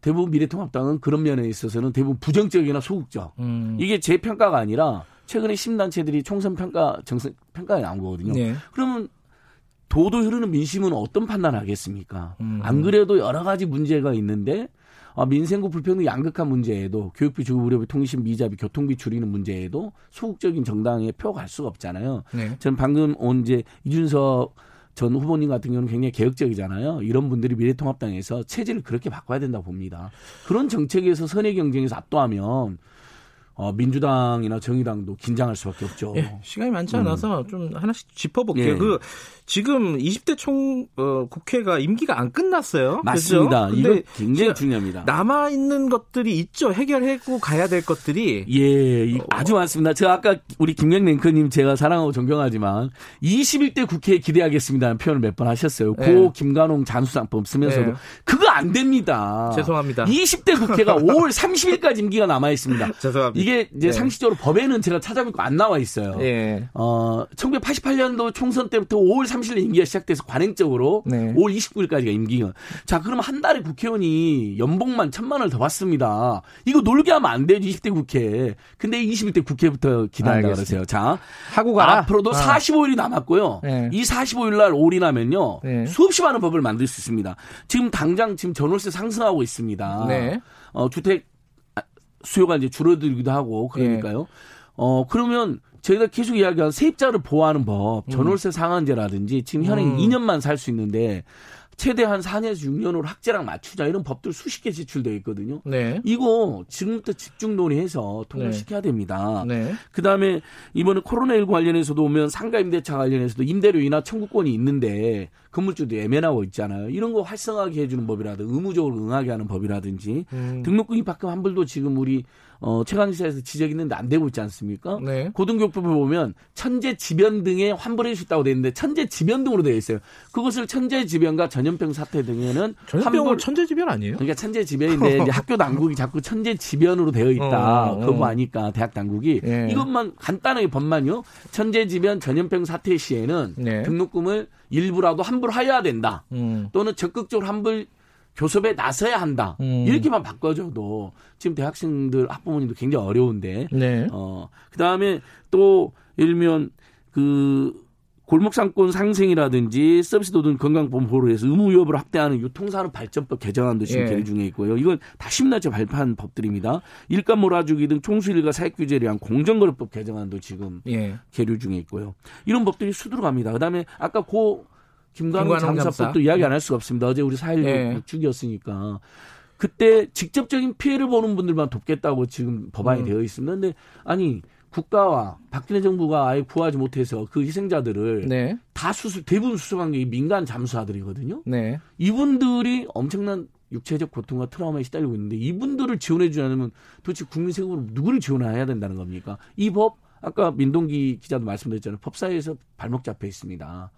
대부분 미래통합당은 그런 면에 있어서는 대부분 부정적이거나 소극적. 음. 이게 제 평가가 아니라 최근에 시민단체들이 총선 평가, 정선 평가에 나온 거거든요. 네. 그러면 도도 흐르는 민심은 어떤 판단을 하겠습니까? 음. 안 그래도 여러 가지 문제가 있는데 아, 민생고 불평등 양극화 문제에도 교육비, 주급, 의료비, 통신비, 이자비, 교통비 줄이는 문제에도 소극적인 정당에 표 갈 수가 없잖아요. 네. 저는 방금 온 이제 이준석 전 후보님 같은 경우는 굉장히 개혁적이잖아요. 이런 분들이 미래통합당에서 체질을 그렇게 바꿔야 된다고 봅니다. 그런 정책에서 선의 경쟁에서 압도하면 어, 민주당이나 정의당도 긴장할 수밖에 없죠. 예, 시간이 많지 않아서 음. 좀 하나씩 짚어볼게요. 예. 그 지금 이십 대 총 어, 국회가 임기가 안 끝났어요. 맞습니다. 그렇죠? 이거 굉장히 중요합니다. 남아 있는 것들이 있죠. 해결하고 가야 될 것들이. 예, 아주 어. 많습니다. 제가 아까 우리 김경래 앵커님 제가 사랑하고 존경하지만 이십일 대 국회에 기대하겠습니다는 표현을 몇 번 하셨어요. 예. 고 김관홍 잔수상법 쓰면서도 예. 그거 안 됩니다. 죄송합니다. 이십 대 국회가 오월 삼십일까지 임기가 남아 있습니다. 죄송합니다. 이게 이제 네. 상식적으로 법에는 제가 찾아보니까 안 나와 있어요. 네. 어, 천구백팔십팔년도 총선 때부터 오월 삼십일 임기가 시작돼서 관행적으로 네. 오월 이십구일까지가 임기가. 자, 그럼 한 달에 국회의원이 연봉만 천만 원을 더 받습니다. 이거 놀게 하면 안 되죠. 이십 대 국회. 근데 이십일 대 국회부터 기다린다 그러세요. 자, 하고 가라. 앞으로도 아. 사십오일이 남았고요. 네. 이 사십오일 날 올인하면요. 네. 수없이 많은 법을 만들 수 있습니다. 지금 당장 지금 전월세 상승하고 있습니다. 네. 어, 주택 수요가 이제 줄어들기도 하고 그러니까요. 예. 어 그러면 저희가 계속 이야기한 세입자를 보호하는 법, 전월세 상한제라든지 지금 현행 음. 이 년만 살 수 있는데 최대 한 사 년에서 육 년으로 학제랑 맞추자 이런 법들 수십 개 제출되어 있거든요. 네. 이거 지금부터 집중 논의해서 통과시켜야 네. 됩니다. 네. 그다음에 이번에 코로나십구 관련해서도 오면 상가 임대차 관련해서도 임대료이나 청구권이 있는데 건물주도 애매하고 있잖아요. 이런 거 활성화하게 해주는 법이라든지 의무적으로 응하게 하는 법이라든지 음. 등록금이 입학금 환불도 지금 우리 어, 최강시사에서 지적이 있는데 안 되고 있지 않습니까? 네. 고등교육법을 보면 천재지변 등에 환불해 줄 수 있다고 되어 있는데 천재지변 등으로 되어 있어요. 그것을 천재지변과 전염병 사태 등에는 전염병은 환불... 천재지변 아니에요? 그러니까 천재지변인데 이제 학교 당국이 자꾸 천재지변으로 되어 있다. 어, 어. 그거 아니까 대학 당국이. 네. 이것만 간단하게 법만요. 천재지변 전염병 사태 시에는 네. 등록금을 일부라도 환불해야 된다. 음. 또는 적극적으로 환불 교섭에 나서야 한다. 음. 이렇게만 바꿔줘도 지금 대학생들 학부모님도 굉장히 어려운데. 네. 어, 그다음에 또 예를 들면 그 골목상권 상생이라든지 서비스 도등 건강보호를 해서 의무 위협을 확대하는 유통산업 발전법 개정안도 지금 예. 계류 중에 있고요. 이건 다 십년째 발표한 법들입니다. 일감 몰아주기 등 총수일과 사익규제를 위한 공정거래법 개정안도 지금 예. 계류 중에 있고요. 이런 법들이 수두룩합니다. 그다음에 아까 고 김관홍 장사법도 이야기 안 할 수가 없습니다. 어제 우리 사일육 예. 백주기였으니까. 그때 직접적인 피해를 보는 분들만 돕겠다고 지금 법안이 음. 되어 있습니다. 근데 아니 국가와 박근혜 정부가 아예 구하지 못해서 그 희생자들을 네. 다 수습, 대부분 수습한 게 민간 잠수하들이거든요. 네. 이분들이 엄청난 육체적 고통과 트라우마에 시달리고 있는데 이분들을 지원해 주지 않으면 도대체 국민 세금으로 누구를 지원해야 된다는 겁니까? 이 법 아까 민동기 기자도 말씀드렸잖아요. 법사위에서 발목 잡혀 있습니다.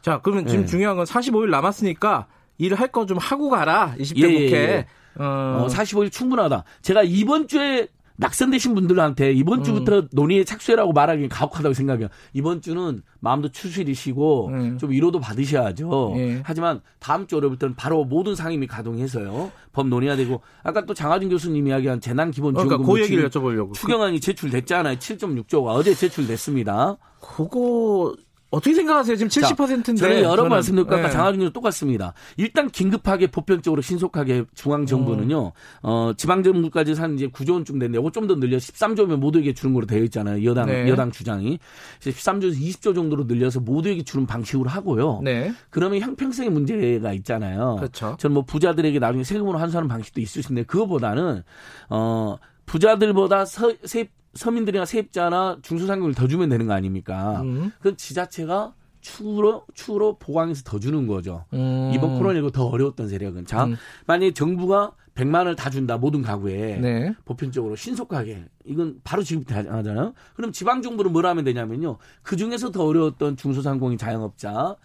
자, 그러면 지금 네. 중요한 건 사십오일 남았으니까 일을 할 거 좀 하고 가라. 이십대 예, 국회. 예, 예. 어... 어, 사십오일 충분하다. 제가 이번 주에 낙선되신 분들한테 이번 주부터 음. 논의에 착수해라고 말하기는 가혹하다고 생각해요. 이번 주는 마음도 추스리시고 음. 좀 위로도 받으셔야죠. 예. 하지만 다음 주 월요일부터는 바로 모든 상임위 가동해서요. 법 논의해야 되고 아까 또 장하준 교수님 이야기한 재난기본지원금 그러니까 그 얘기를 여쭤보려고. 추경안이 제출됐잖아요. 칠점육조가 어제 제출됐습니다. 그거... 어떻게 생각하세요? 지금 칠십 퍼센트인데. 저는 여러 번 말씀드렸고 아까 장하준 교수님 똑같습니다. 일단 긴급하게 보편적으로 신속하게 중앙정부는요. 음. 어, 지방정부까지 산 이제 구조 원쯤 됐는데 이거 좀 더 늘려 십삼조면 모두에게 주는 거로 되어 있잖아요. 여당, 네. 여당 주장이. 십삼조에서 이십조 정도로 늘려서 모두에게 주는 방식으로 하고요. 네. 그러면 형평성의 문제가 있잖아요. 그렇죠. 저는 뭐 부자들에게 나중에 세금으로 환수하는 방식도 있을 수 있는데 그거보다는 어, 부자들보다 서, 세입 서민들이나 세입자나 중소상공을 더 주면 되는 거 아닙니까? 음. 그럼 지자체가 추후로, 추후로 보강해서 더 주는 거죠. 음. 이번 코로나십구 더 어려웠던 세력은. 자, 음. 만약에 정부가 백만을 다 준다, 모든 가구에. 네. 보편적으로 신속하게. 이건 바로 지금부터 하잖아요. 그럼 지방정부는 뭘 하면 되냐면요. 그중에서 더 어려웠던 중소상공인 자영업자,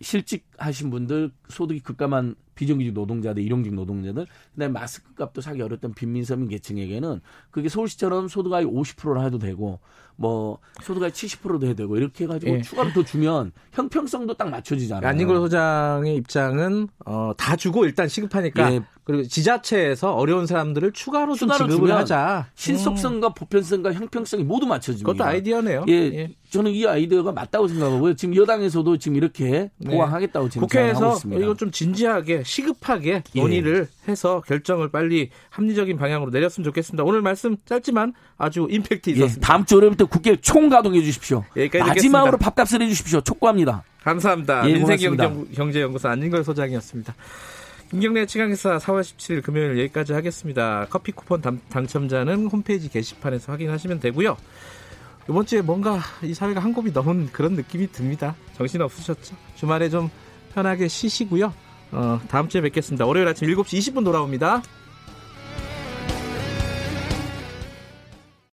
실직하신 분들, 소득이 급감한 비정규직 노동자들, 일용직 노동자들, 그다음에 마스크 값도 사기 어렵던 빈민 서민 계층에게는 그게 서울시처럼 소득아이 오십 퍼센트라 해도 되고 뭐 소득아이 칠십 퍼센트도 해도 되고 이렇게 해가지고 예. 추가로 더 주면 형평성도 딱 맞춰지잖아요. 안진걸 소장의 입장은 어, 다 주고 일단 시급하니까 예. 그리고 지자체에서 어려운 사람들을 추가로, 추가로 좀 지급을 하자. 신속성과 음. 보편성과 형평성이 모두 맞춰집니다. 그것도 아이디어네요. 예, 예. 저는 이 아이디어가 맞다고 생각하고요. 지금 여당에서도 지금 이렇게 네. 보완하겠다고 지금 생각하고 있습니다. 국회에서 이거 좀 진지하게 시급하게 논의를 예. 해서 결정을 빨리 합리적인 방향으로 내렸으면 좋겠습니다. 오늘 말씀 짧지만 아주 임팩트 있었습니다. 예, 다음 주 월요일부터 국회 총가동해 주십시오. 마지막으로 듣겠습니다. 밥값을 해 주십시오. 촉구합니다. 감사합니다. 예, 민생경제연구소 안진걸 소장이었습니다. 김경래 최강시사 사월 십칠일 금요일 여기까지 하겠습니다. 커피 쿠폰 당, 당첨자는 홈페이지 게시판에서 확인하시면 되고요. 이번 주에 뭔가 이 사회가 한 곱이 넘은 그런 느낌이 듭니다. 정신 없으셨죠? 주말에 좀 편하게 쉬시고요. 어, 다음 주에 뵙겠습니다. 월요일 아침 일곱시 이십분 돌아옵니다.